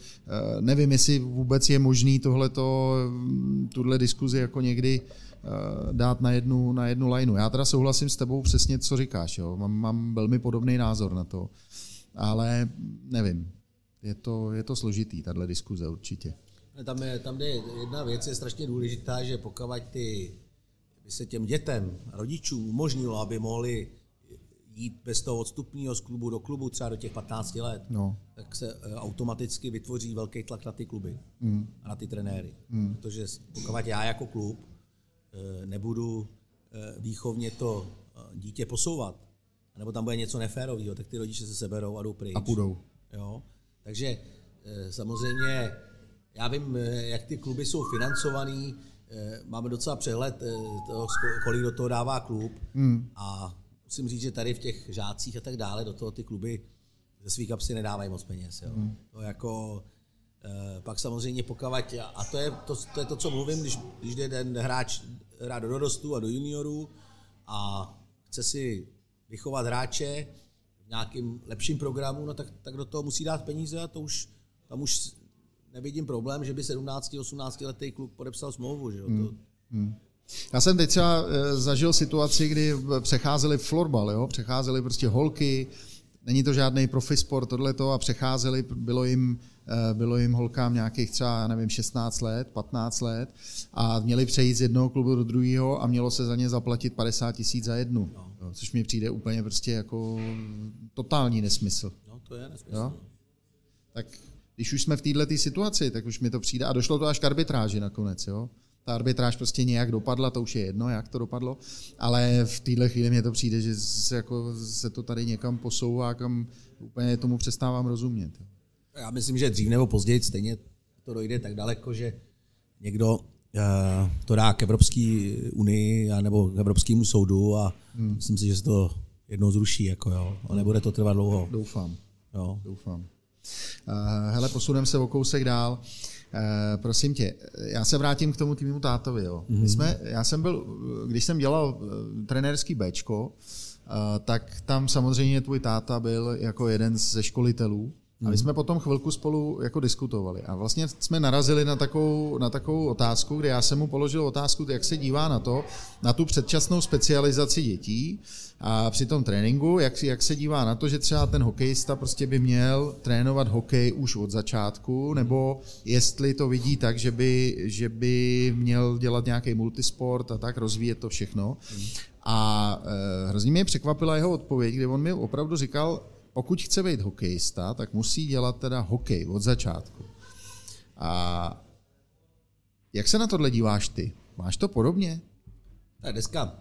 nevím, jestli vůbec je možný tohleto, tuhle diskuzi jako někdy dát na jednu, na jednu lajnu. Já teda souhlasím s tebou přesně, co říkáš. Jo? Mám, mám velmi podobný názor na to. Ale nevím. Je to, je to složitý, tato diskuze určitě. Tam, je, tam je jedna věc je strašně důležitá, že pokud ty, by se těm dětem, rodičům umožnilo, aby mohli jít bez toho odstupního z klubu do klubu, třeba do těch patnácti let, no. tak se automaticky vytvoří velký tlak na ty kluby mm. a na ty trenéry. Mm. Protože pokud já jako klub nebudu výchovně to dítě posouvat, nebo tam bude něco neférového, tak ty rodiče se seberou a jdou pryč. A půjdou. Jo? Takže samozřejmě já vím, jak ty kluby jsou financovaný, máme docela přehled, toho, kolik do toho dává klub hmm. a musím říct, že tady v těch žácích a tak dále do toho ty kluby ze svých kapsy nedávají moc peněz. Jo? Hmm. To jako... Pak samozřejmě pokavať, a to je to, to je to, co mluvím, když, když jde ten hráč hrát do dorostu a do juniorů a chce si vychovat hráče v nějakým lepším programu, no tak, tak do toho musí dát peníze a to už, tam už nevidím problém, že by sedmnácti osmnácti letý kluk podepsal smlouvu. Že jo? Hmm. To... Hmm. Já jsem teď třeba zažil situaci, kdy přecházeli florbal, jo? Přecházeli prostě holky, není to žádný profisport, tohleto, a přecházeli, bylo jim bylo jim holkám nějakých třeba, nevím, šestnáct let, patnáct let a měli přejít z jednoho klubu do druhého a mělo se za ně zaplatit padesát tisíc za jednu, no. což mi přijde úplně prostě jako totální nesmysl. No, to je nesmysl. Jo? Tak když už jsme v této situaci, tak už mi to přijde a došlo to až k arbitráži nakonec, jo. Ta arbitráž prostě nějak dopadla, to už je jedno, jak to dopadlo, ale v této chvíli mně to přijde, že se, jako, se to tady někam posouvá, kam úplně tomu přestávám rozumět. Jo? Já myslím, že dřív nebo později stejně to dojde tak daleko, že někdo to dá k Evropské unii nebo k Evropskému soudu a hmm. myslím si, že se to jednou zruší. Jako jo. A nebude to trvat dlouho. Doufám. Jo. Doufám. Hele, posuneme se o kousek dál. Uh, prosím tě, já se vrátím k tomu týmu tátovi. Jo. Mm-hmm. My jsme, já jsem byl, když jsem dělal trenérský béčko, uh, tak tam samozřejmě tvůj táta byl jako jeden ze školitelů. Mm-hmm. A my jsme potom chvilku spolu jako diskutovali. A vlastně jsme narazili na takovou, na takovou otázku, kde já jsem mu položil otázku, jak se dívá na to, na tu předčasnou specializaci dětí a při tom tréninku, jak, jak se dívá na to, že třeba ten hokejista prostě by měl trénovat hokej už od začátku, nebo jestli to vidí tak, že by, že by měl dělat nějaký multisport a tak rozvíjet to všechno. Mm-hmm. A e, hrozně mě překvapila jeho odpověď, kde on mi opravdu říkal, pokud chce být hokejista, tak musí dělat teda hokej od začátku. A jak se na tohle díváš ty? Máš to podobně? Tak dneska,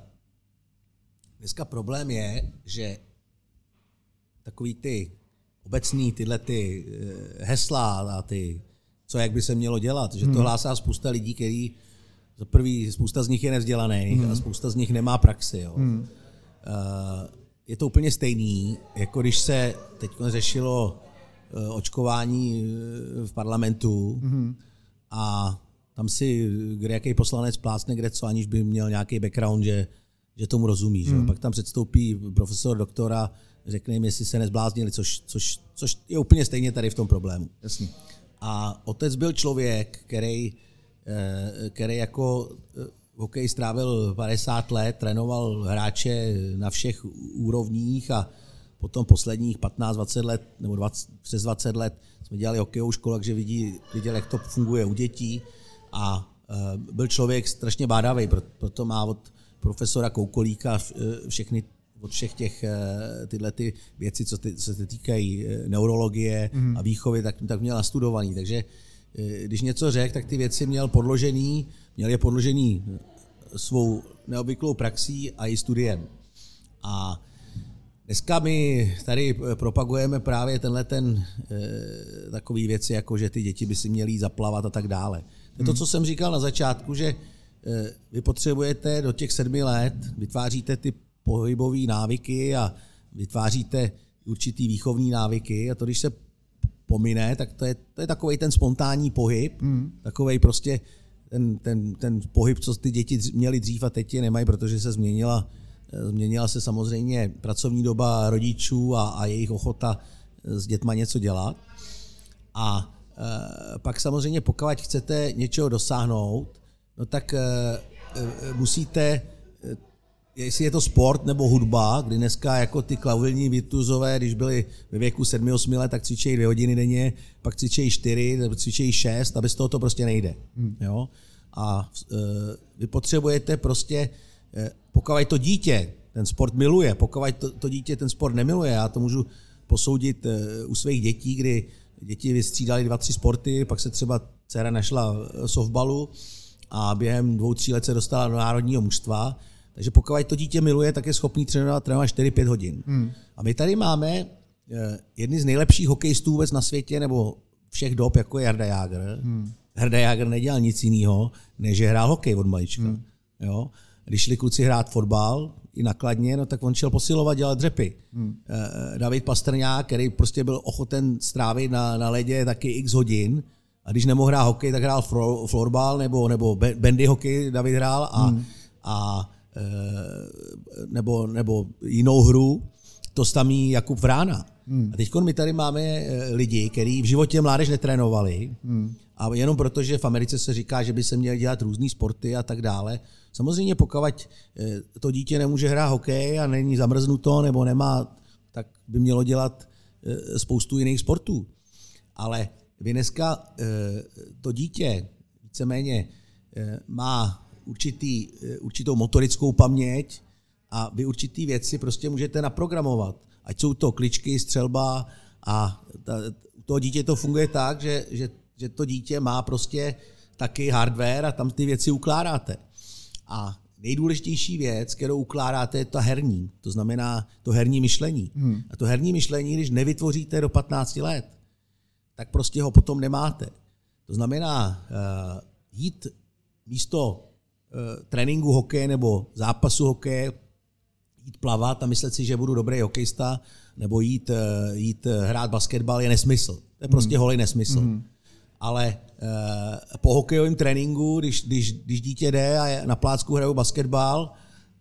dneska problém je, že takový ty obecný tyhle ty hesla a ty, co jak by se mělo dělat, že to hlásá spousta lidí, který za prvý, spousta z nich je nevzdělaných hmm. a spousta z nich nemá praxi. Jo. Hmm. Uh, Je to úplně stejný, jako když se teď řešilo očkování v parlamentu mm-hmm. a tam si kde jaký poslanec plácne kde co, aniž by měl nějaký background, že, že tomu rozumí. Mm-hmm. Že? Pak tam předstoupí profesor, doktora, řekne jim, jestli se nezbláznili, což, což, což je úplně stejně tady v tom problému. Jasně. A otec byl člověk, který, který jako... hokej strávil padesát let, trénoval hráče na všech úrovních a potom posledních patnáct dvacet let, nebo dvacet, přes dvacet let jsme dělali hokejovou školu, takže vidí, viděl, jak to funguje u dětí. A e, byl člověk strašně bádavý, proto má od profesora Koukolíka všechny, od všech těch tyhle ty věci, co, ty, co se týkají neurologie mm. a výchovy, tak, tak měl nastudovaný. Takže když něco řekl, tak ty věci měl podložený, měl je podložený svou neobvyklou praxí a i studiem. A dneska my tady propagujeme právě tenhle ten e, takový věci, jako že ty děti by si měly jít zaplavat a tak dále. To je to, co jsem říkal na začátku, že e, vy potřebujete do těch sedmi let, vytváříte ty pohybové návyky a vytváříte určitý výchovní návyky a to, když se pomine, tak to je, to je takovej ten spontánní pohyb, mm. takovej prostě ten, ten, ten pohyb, co ty děti měly dřív a teď je nemají, protože se změnila, změnila se samozřejmě pracovní doba rodičů a, a jejich ochota s dětma něco dělat. A e, pak samozřejmě, pokud chcete něčeho dosáhnout, no tak e, musíte, jestli je to sport nebo hudba, kdy dneska jako ty klavilní virtuozové, když byli ve věku sedm osm let, tak cvičejí dvě hodiny denně, pak cvičejí čtyři, cvičejí šest a bez toho to prostě nejde. Hmm. Jo? A e, vy potřebujete prostě, e, pokud to dítě ten sport miluje, pokud to, to dítě ten sport nemiluje, já to můžu posoudit e, u svých dětí, kdy děti vystřídali dva, tři sporty, pak se třeba dcera našla softbalu a během dvou, tří let se dostala do národního mužstva. Takže pokud to dítě miluje, tak je schopný trénovat, trénovat čtyři pět hodin. Hmm. A my tady máme jedny z nejlepších hokejistů vůbec na světě, nebo všech dob, jako je Jarda Jágr. Hmm. Jarda Jágr nedělal nic jiného, než že hrál hokej od malička. Hmm. Jo? Když šli kluci hrát fotbal, i nakladně, no tak on šel posilovat, dělat dřepy. Hmm. David Pastrňák, který prostě byl ochoten strávit na, na ledě taky x hodin, a když nemohl hrát hokej, tak hrál fro, florbal, nebo, nebo bandy hokej David hrál a, hmm. a Nebo, nebo jinou hru, to samý Jakub Vrána. Hmm. A teď my tady máme lidi, kteří v životě mládež netrénovali hmm. a jenom proto, že v Americe se říká, že by se měly dělat různý sporty a tak dále. Samozřejmě pokud to dítě nemůže hrát hokej a není zamrznuto nebo nemá, tak by mělo dělat spoustu jiných sportů. Ale vy dneska to dítě víceméně má Určitý, určitou motorickou paměť a vy určitý věci prostě můžete naprogramovat. Ať jsou to kličky, střelba a ta, to dítě to funguje tak, že, že, že to dítě má prostě taky hardware a tam ty věci ukládáte. A nejdůležitější věc, kterou ukládáte, je ta herní. To znamená to herní myšlení. Hmm. A to herní myšlení, když nevytvoříte do patnácti let, tak prostě ho potom nemáte. To znamená uh, jít místo tréninku hokeje nebo zápasu hokeje jít plavat a myslet si, že budu dobrý hokejista, nebo jít, jít hrát basketbal je nesmysl. To je prostě mm. holý nesmysl. Mm. Ale po hokejovém tréninku, když, když, když dítě jde a je, na plácku hraju basketbal,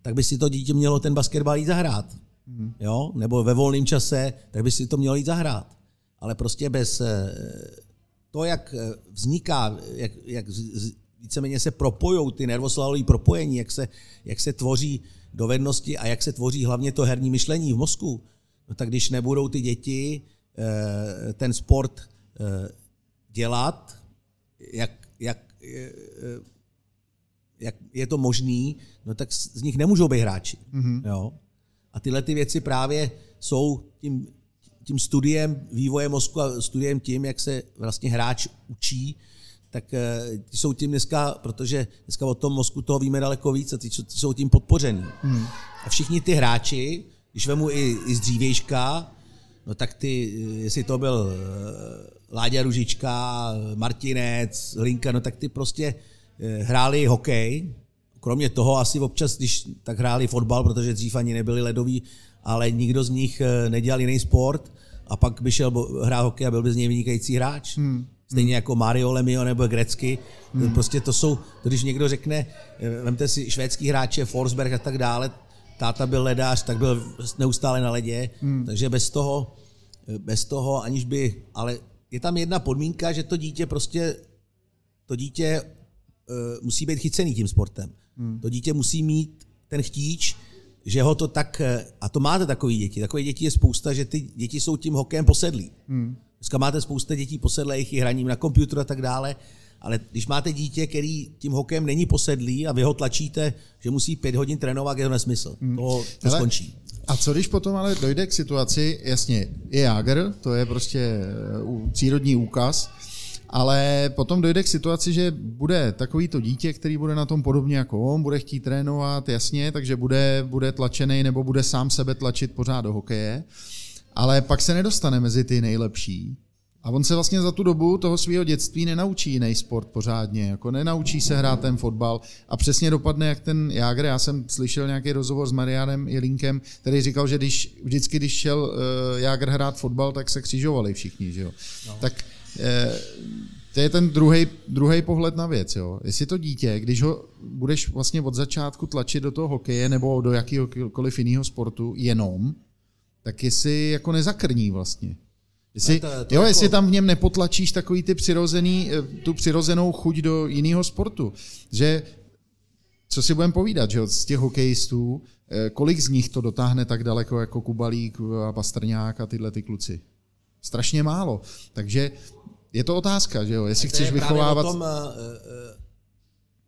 tak by si to dítě mělo ten basketbal jít zahrát. Mm. Jo? Nebo ve volném čase, tak by si to mělo jít zahrát. Ale prostě bez to, jak vzniká, jak, jak víceméně se propojují ty nervoslalové propojení, jak se, jak se tvoří dovednosti a jak se tvoří hlavně to herní myšlení v mozku, no tak když nebudou ty děti ten sport dělat, jak, jak, jak je to možný, no tak z nich nemůžou být hráči. Mm-hmm. Jo? A tyhle ty věci právě jsou tím, tím studiem vývoje mozku a studiem tím, jak se vlastně hráč učí, tak ty jsou tím dneska, protože dneska o tom mozku toho víme daleko víc a ty, ty jsou tím podpořený. Hmm. A všichni ty hráči, když vemu i, i z dřívějška, no tak ty, jestli to byl Láďa Ružička, Martinec, Hlinka, no tak ty prostě hráli hokej. Kromě toho asi občas, když tak hráli fotbal, protože dřív ani nebyli ledoví, ale nikdo z nich nedělal jiný sport a pak by šel hrát hokej a byl by z něj vynikající hráč. Hmm. Stejně jako Mario Lemio nebo Grecky. Hmm. Prostě to jsou, když někdo řekne, vemte si švédský hráče, Forsberg a tak dále, táta byl ledář, tak byl neustále na ledě, hmm. takže bez toho, bez toho aniž by, ale je tam jedna podmínka, že to dítě prostě, to dítě uh, musí být chycený tím sportem. Hmm. To dítě musí mít ten chtíč, že ho to tak, a to máte takový děti, takové děti je spousta, že ty děti jsou tím hokejem posedlí. Hmm. Dneska máte spousta dětí posedlých i hraním na počítači a tak dále, ale když máte dítě, který tím hokejem není posedlý a vy ho tlačíte, že musí pět hodin trénovat, je to nesmysl. Hmm. To, to ale, skončí. A co když potom ale dojde k situaci, jasně, je Jágr, to je prostě přírodní úkaz, ale potom dojde k situaci, že bude takovýto dítě, který bude na tom podobně jako on, bude chtít trénovat, jasně, takže bude, bude tlačený nebo bude sám sebe tlačit pořád do hokeje, ale pak se nedostane mezi ty nejlepší. A on se vlastně za tu dobu toho svého dětství nenaučí jiný sport pořádně, jako nenaučí se hrát ten fotbal a přesně dopadne jak ten Jágr. Já jsem slyšel nějaký rozhovor s Marianem Jelínkem, který říkal, že když, vždycky, když šel Jágr hrát fotbal, tak se křižovali všichni, že jo. No. Tak to je ten druhý pohled na věc. Jo. Jestli to dítě, když ho budeš vlastně od začátku tlačit do toho hokeje nebo do jakéhokoliv jiného sportu jenom, tak jestli jako nezakrní vlastně. Jestli, to, to jo, jako... jestli tam v něm nepotlačíš takový ty přirozený, tu přirozenou chuť do jiného sportu. Že, co si budeme povídat, že z těch hokejistů, kolik z nich to dotáhne tak daleko jako Kubalík a Pastrňák a tyhle ty kluci? Strašně málo. Takže je to otázka, že jo, jestli chceš vychovávat... O tom,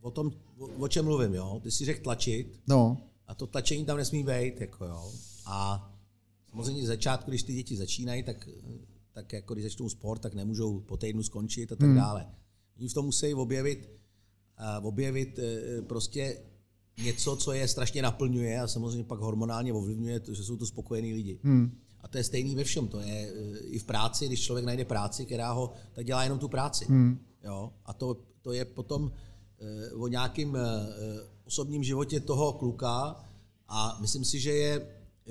o tom, o čem mluvím, jo. Ty jsi řekl tlačit, no. A to tlačení tam nesmí být, jako jo. A samozřejmě z začátku, když ty děti začínají, tak, tak jako když začnou sport, tak nemůžou po týdnu skončit a tak hmm. dále. Oni v tom musí objevit, objevit prostě něco, co je strašně naplňuje a samozřejmě pak hormonálně ovlivňuje, že jsou to spokojení lidi. Hmm. A to je stejný ve všem, to je i v práci, když člověk najde práci, která ho, tak dělá jenom tu práci. Hmm. Jo? A to, to je potom o nějakém osobním životě toho kluka a myslím si, že je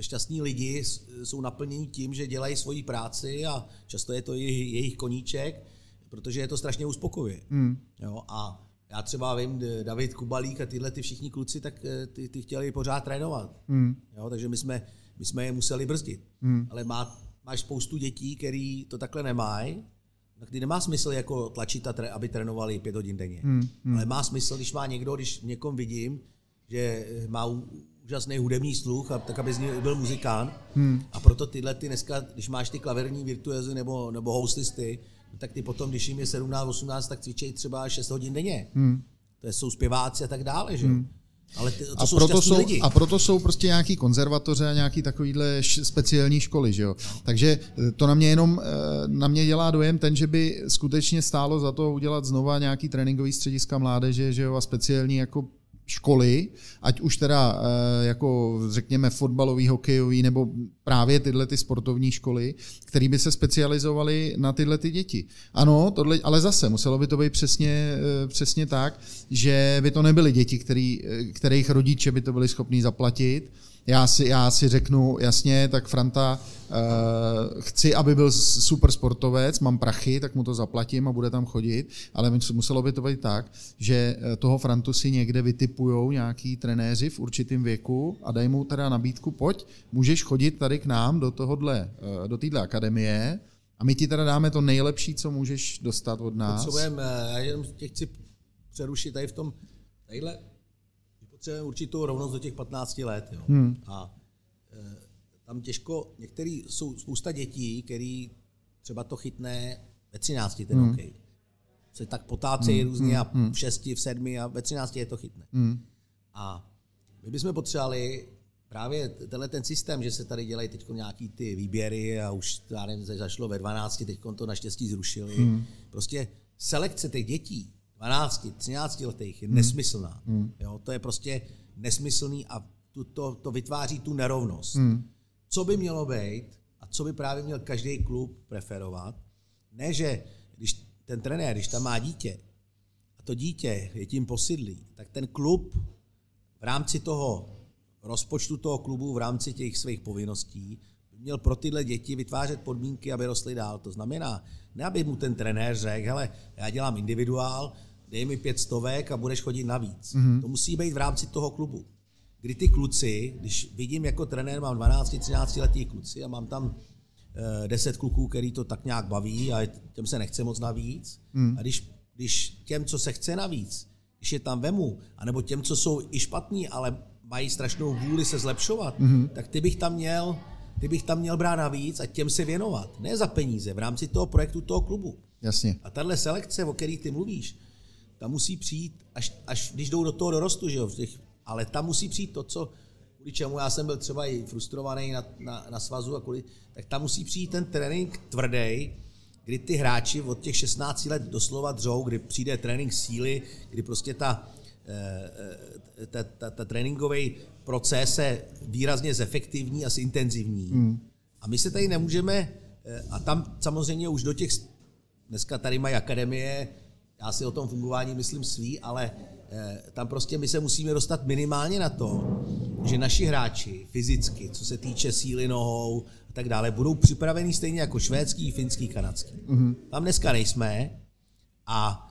šťastní lidi jsou naplnění tím, že dělají svoji práci a často je to jejich koníček, protože je to strašně uspokojivé. Hmm. Jo? A já třeba vím, David Kubalík a tyhle ty všichni kluci, tak ty, ty chtěli pořád trénovat. Hmm. Jo? Takže my jsme My jsme je museli brzdit, hmm. ale má, máš spoustu dětí, který to takhle nemají, tak ty nemá smysl jako tlačit, aby trénovali pět hodin denně. Hmm. Hmm. Ale má smysl, když má někdo, když někom vidím, že má úžasný hudební sluch, a tak aby z něj byl muzikán. Hmm. A proto tyhle ty dneska, když máš ty klaverní virtuózy nebo, nebo houslisty, tak ty potom, když jim je sedmnáct, osmnáct, tak cvičejí třeba šest hodin denně. Hmm. To jsou zpěváci a tak dále, že? Hmm. Ale ty, to a, jsou proto jsou, lidi. a proto jsou prostě nějaký konzervatoře a nějaký takovýhle š, speciální školy, že jo. Takže to na mě jenom, na mě dělá dojem ten, že by skutečně stálo za to udělat znova nějaký tréninkový střediska mládeže, že jo, a speciální jako školy, ať už teda jako řekněme fotbalový, hokejový nebo právě tyhle ty sportovní školy, které by se specializovaly na tyhle ty děti. Ano, tohle, ale zase muselo by to být přesně, přesně tak, že by to nebyly děti, který, kterých rodiče by to byli schopní zaplatit já si, já si řeknu, jasně, tak Franta, uh, chci, aby byl super sportovec, mám prachy, tak mu to zaplatím a bude tam chodit, ale muselo by to být tak, že toho Frantu si někde vytipujou nějaký trenéři v určitém věku a dají mu teda nabídku, pojď, můžeš chodit tady k nám do tohodle, do téhle akademie a my ti teda dáme to nejlepší, co můžeš dostat od nás. Potřebujeme, já jenom tě chci přerušit tady v tom, tadyhle, potřebujeme určitou rovnost do těch patnácti let. Jo. Hmm. A e, tam těžko, některý, jsou spousta dětí, který třeba to chytne ve třinácti ten hmm. hokej. Se tak potácejí hmm. různě a hmm. v šesti, v sedmi a ve třinácti je to chytne. Hmm. A my bychom potřebovali právě tenhle ten systém, že se tady dělají teď nějaký ty výběry a už já nevím, zašlo ve dvanácti, teď to naštěstí zrušili. Hmm. Prostě selekce těch dětí dvanácti, třinácti letech je nesmyslná. Hmm. Jo, to je prostě nesmyslný a tu, to, to vytváří tu nerovnost. Hmm. Co by mělo být a co by právě měl každý klub preferovat, ne, že když ten trenér, když tam má dítě a to dítě je tím posidlý, tak ten klub v rámci toho rozpočtu toho klubu, v rámci těch svých povinností, měl pro tyhle děti vytvářet podmínky, aby rostly dál. To znamená, ne aby mu ten trenér řekl, hele, já dělám individuál, dej mi pět stovek a budeš chodit navíc. Mm-hmm. To musí být v rámci toho klubu. Kdy ty kluci, když vidím jako trenér, mám dvanácti, třinácti letý kluci a mám tam e, deset kluků, který to tak nějak baví a těm se nechce moc navíc. Mm-hmm. A když, když těm, co se chce navíc, když je tam vemu, anebo těm, co jsou i špatní, ale mají strašnou vůli se zlepšovat, mm-hmm. tak ty bych tam měl ty bych tam měl brát navíc a těm se věnovat. Ne za peníze, v rámci toho projektu, toho klubu. Jasně. A tahle selekce, o který ty mluvíš, ta musí přijít, až, až když jdou do toho dorostu, že jo, ale tam musí přijít to, co, kvůli čemu já jsem byl třeba i frustrovaný na, na, na svazu, a kvůli, tak tam musí přijít ten trénink tvrdý, kdy ty hráči od těch šestnácti let doslova dřou, kdy přijde trénink síly, kdy prostě ta Ta, ta, ta tréninkový proces je výrazně zefektivní a zintenzivní. Mm. A my se tady nemůžeme, a tam samozřejmě už do těch, dneska tady mají akademie, já si o tom fungování myslím svý, ale tam prostě my se musíme dostat minimálně na to, že naši hráči fyzicky, co se týče síly nohou a tak dále, budou připravení stejně jako švédský, finský, kanadský. Mm. Tam dneska nejsme a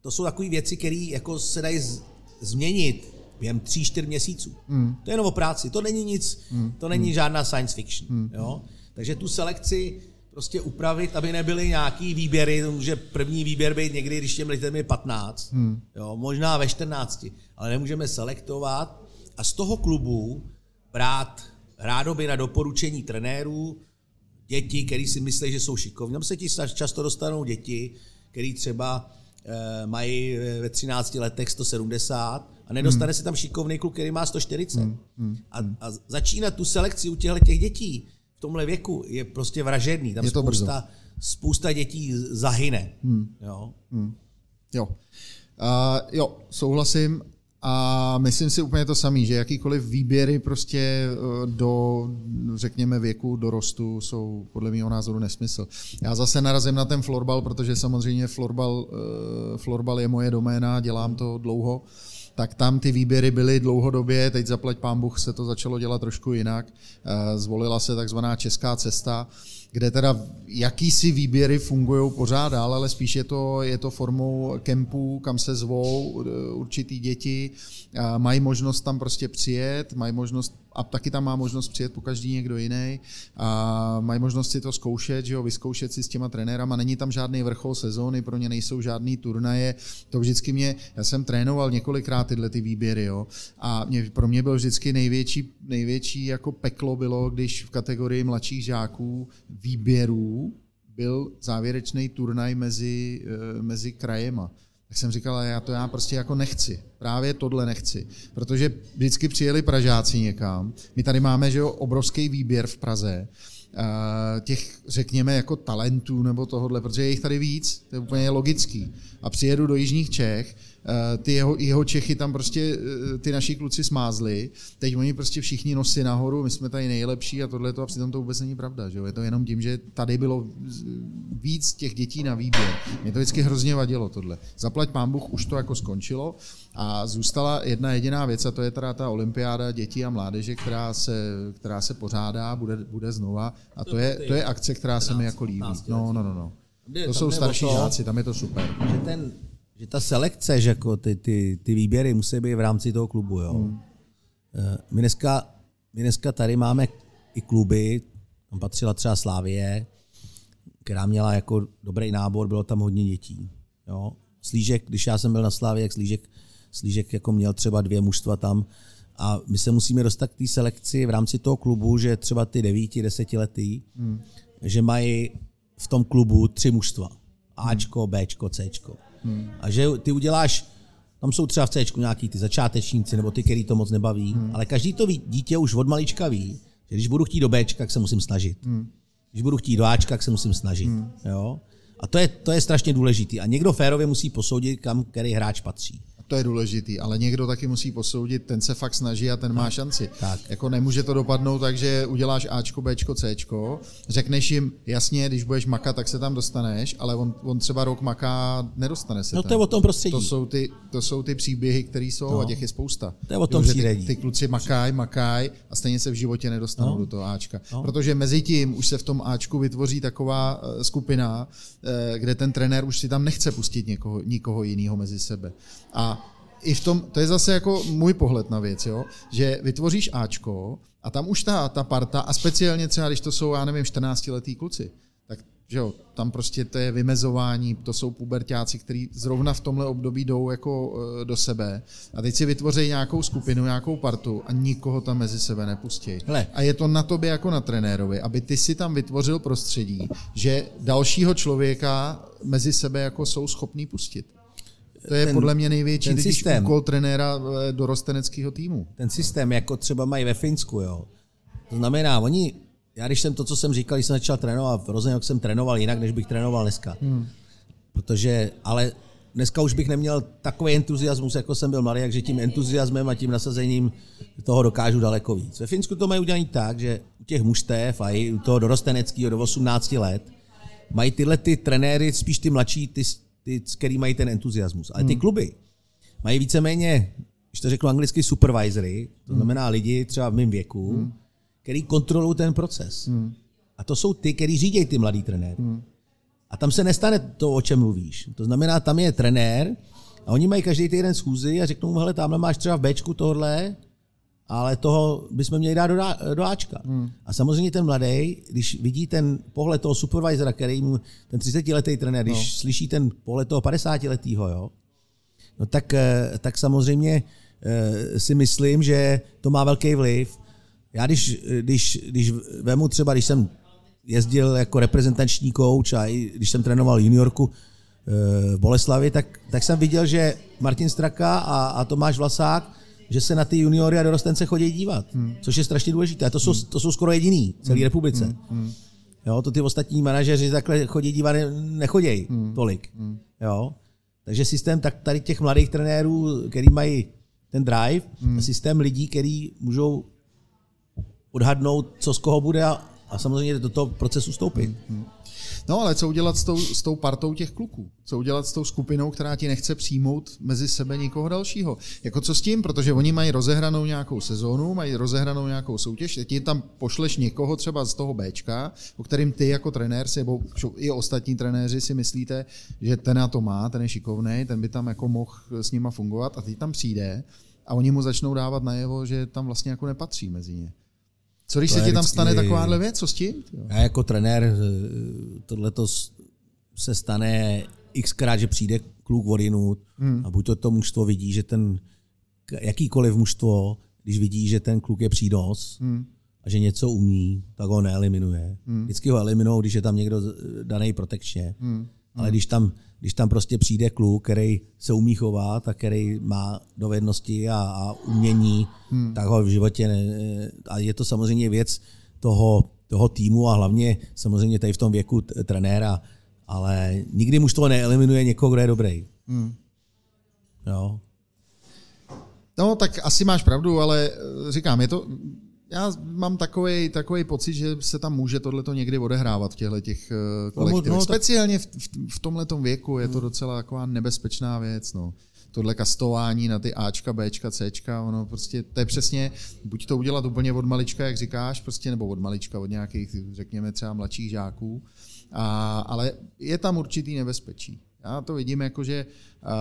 to jsou takové věci, které jako se dají z- změnit během tří, čtyř měsíců. Mm. To je jenom o práci. To není nic, mm. to není mm. žádná science fiction. Mm. Jo? Takže tu selekci prostě upravit, aby nebyly nějaký výběry, to může první výběr být někdy, když těm lidem je patnáct, mm. jo? Možná ve čtrnácti, ale nemůžeme selektovat a z toho klubu brát rádoby na doporučení trenérů, děti, který si myslí, že jsou šikovní. Tam se ti často dostanou děti, který třeba mají ve třinácti letech sto sedmdesát a nedostane hmm. se tam šikovný kluk, který má sto čtyřicet. Hmm. Hmm. A, a začínat tu selekci u těchto těch dětí v tomhle věku je prostě vražedný. Tam spousta, spousta dětí zahyne. Hmm. Jo. Hmm. Jo. Uh, jo, souhlasím. A myslím si úplně to samé, že jakýkoliv výběry prostě do, řekněme, věku, dorostu jsou podle mého názoru nesmysl. Já zase narazím na ten florbal, protože samozřejmě florbal, florbal je moje doména, dělám to dlouho, tak tam ty výběry byly dlouhodobě, teď zaplať pán Bůh se to začalo dělat trošku jinak, zvolila se takzvaná česká cesta, kde teda jakýsi výběry fungují pořád dál, ale spíš je to, je to formou kempů, kam se zvou určitý děti, mají možnost tam prostě přijet, mají možnost, a taky tam má možnost přijet pokaždý někdo jiný, a mají možnost si to zkoušet, že jo, vyzkoušet si s těma trenérama, není tam žádný vrchol sezóny, pro ně nejsou žádný turnaje, to vždycky mě, já jsem trénoval několikrát tyhle ty výběry, jo, a mě, pro mě byl vždycky největší, největší jako peklo bylo, když v kategorii mladších žáků výběrů byl závěrečný turnaj mezi, mezi krajema. Tak jsem říkal, já to já prostě jako nechci. Právě tohle nechci. Protože vždycky přijeli Pražáci někam. My tady máme, že jo, obrovský výběr v Praze. Těch, řekněme, jako talentů nebo tohodle, protože je jich tady víc. To je úplně logický. A přijedu do jižních Čech ty jeho, jeho Čechy tam prostě, ty naši kluci smázli, teď oni prostě všichni nosí nahoru, my jsme tady nejlepší a tohleto, a přitom to vůbec není pravda, že jo? Je to jenom tím, že tady bylo víc těch dětí na výběr. Mě to vždycky hrozně vadilo tohle. Zaplať pán Bůh, už to jako skončilo a zůstala jedna jediná věc a to je teda ta olympiáda dětí a mládeže, která se, která se pořádá, bude, bude znova a to je, to je akce, která se mi jako líbí. No, no, no, no. To jsou starší žáci, tam je to super. Že ten Že ta selekce, že jako ty, ty, ty výběry musí být v rámci toho klubu. Jo. Hmm. My, dneska, my dneska tady máme i kluby, tam patřila třeba Slavie, která měla jako dobrý nábor, bylo tam hodně dětí. Jo. Slížek, když já jsem byl na Slavii, Slížek, Slížek jako měl třeba dvě mužstva tam a my se musíme dostat k té selekci v rámci toho klubu, že třeba ty devíti, desetiletí, hmm. že mají v tom klubu tři mužstva. Ačko, Bčko, Cčko. Hmm. A že ty uděláš, tam jsou třeba v Cčku nějaký ty začátečníci nebo ty, který to moc nebaví, hmm. ale každý to ví, dítě už od malička ví, že když budu chtít do Bčka, tak se musím snažit. Hmm. Když budu chtít do Ačka, tak se musím snažit. Hmm. Jo? A to je, to je strašně důležitý. A někdo férově musí posoudit, kam který hráč patří. To je důležitý, ale někdo taky musí posoudit, ten se fakt snaží a ten má šanci. Tak. Jako nemůže to dopadnout tak, že uděláš Ačko, Bčko, Cčko, řekneš jim, jasně, když budeš makat, tak se tam dostaneš, ale on, on třeba rok maká, nedostane se no, tam. To je o tom prostředí. To jsou ty, to jsou ty příběhy, které jsou no. a těch je spousta. To je o tom příběhy. Ty, ty kluci makaj, makaj a stejně se v životě nedostanou no. do toho Ačka. No. Protože mezi tím už se v tom Ačku vytvoří taková skupina, kde ten trenér už si tam nechce pustit někoho, nikoho jiného mezi sebe. A i v tom, to je zase jako můj pohled na věc, jo? Že vytvoříš Ačko a tam už ta, ta parta, a speciálně třeba, když to jsou, já nevím, čtrnáctiletí kluci, tak že jo, tam prostě to je vymezování, to jsou puberťáci, kteří zrovna v tomhle období jdou jako do sebe a teď si vytvoří nějakou skupinu, nějakou partu a nikoho tam mezi sebe nepustí. Hle. A je to na tobě jako na trenérovi, aby ty si tam vytvořil prostředí, že dalšího člověka mezi sebe jako jsou schopný pustit. To je ten, podle mě největší systém, úkol trenéra dorosteneckého týmu. Ten systém, jako třeba mají ve Finsku, jo. To znamená, oni, já když jsem to, co jsem říkal, když jsem začal trénovat, rozhodně jsem trénoval jinak, než bych trénoval dneska. Hmm. Protože, ale dneska už bych neměl takový entuziasmus, jako jsem byl mladý, takže tím entuziasmem a tím nasazením toho dokážu daleko víc. Ve Finsku to mají udělané tak, že u těch mužstev a i u toho dorosteneckého do osmnácti let mají tyhle ty trenéry, spíš ty mladší, ty Ty, který mají ten entuziasmus. Ale ty hmm. kluby mají víceméně, když to řeknu anglicky, supervisory, to znamená lidi třeba v mém věku, hmm. který kontrolují ten proces. Hmm. A to jsou ty, který řídí ty mladý trenéry. Hmm. A tam se nestane to, o čem mluvíš. To znamená, tam je trenér a oni mají každý týden schůzi a řeknou mu, hele, tamhle máš třeba v Bčku tohle, ale toho bychom měli dát do, do Ačka. Hmm. A samozřejmě ten mladý, když vidí ten pohled toho supervisora, který mu, ten třicetiletý trenér, když no. slyší ten pohled toho padesátiletýho, jo, no tak, tak samozřejmě si myslím, že to má velký vliv. Já když, když, když vemu třeba, když jsem jezdil jako reprezentační kouč a i když jsem trénoval juniorku v Boleslavi, tak, tak jsem viděl, že Martin Straka a, a Tomáš Vlasák, že se na ty juniory a dorostence chodí dívat, hmm. což je strašně důležité. A to jsou, hmm. to jsou skoro jediný v celé hmm. republice. Hmm. Jo, to ty ostatní manažeři takhle chodí dívat, nechodí hmm. tolik. Hmm. Jo. Takže systém tak tady těch mladých trenérů, který mají ten drive, hmm. systém lidí, který můžou odhadnout, co z koho bude a, a samozřejmě do toho procesu vstoupit. Hmm. No ale co udělat s tou, s tou partou těch kluků? Co udělat s tou skupinou, která ti nechce přijmout mezi sebe nikoho dalšího? Jako co s tím? Protože oni mají rozehranou nějakou sezónu, mají rozehranou nějakou soutěž, ty tam pošleš někoho třeba z toho Bčka, o kterým ty jako trenér si, nebo i ostatní trenéři si myslíte, že ten na to má, ten je šikovnej, ten by tam jako mohl s nima fungovat a ty tam přijde a oni mu začnou dávat najevo, že tam vlastně jako nepatří mezi ně. Co když to se ti tam stane takováhle věc? Co s tím? Já jako trenér tohleto se stane xkrát, že přijde kluk odinut hmm. a buď to to mužstvo vidí, že ten jakýkoliv mužstvo, když vidí, že ten kluk je přínos hmm. a že něco umí, tak ho neeliminuje. Hmm. Vždycky ho eliminou, když je tam někdo daný protekčně. Hmm. Ale když tam, když tam prostě přijde kluk, který se umí chovat a který má dovednosti a, a umění, hmm. tak ho v životě... Ne, a je to samozřejmě věc toho, toho týmu a hlavně samozřejmě tady v tom věku t- trenéra, ale nikdy muž toho neeliminuje někoho, kdo je dobrý. Hmm. Jo. No, tak asi máš pravdu, ale říkám, je to... Já mám takový takový pocit, že se tam může tohleto někdy odehrávat v těchto těch kolektivech. No, no, speciálně v, v, v tomhletom věku je to docela taková nebezpečná věc. No. Tohle kastování na ty Ačka, Bčka, Cčka, ono prostě, to je přesně, buď to udělat úplně od malička, jak říkáš, prostě, nebo od malička, od nějakých, řekněme, třeba mladších žáků, a, ale je tam určitý nebezpečí. Já to vidím jako, že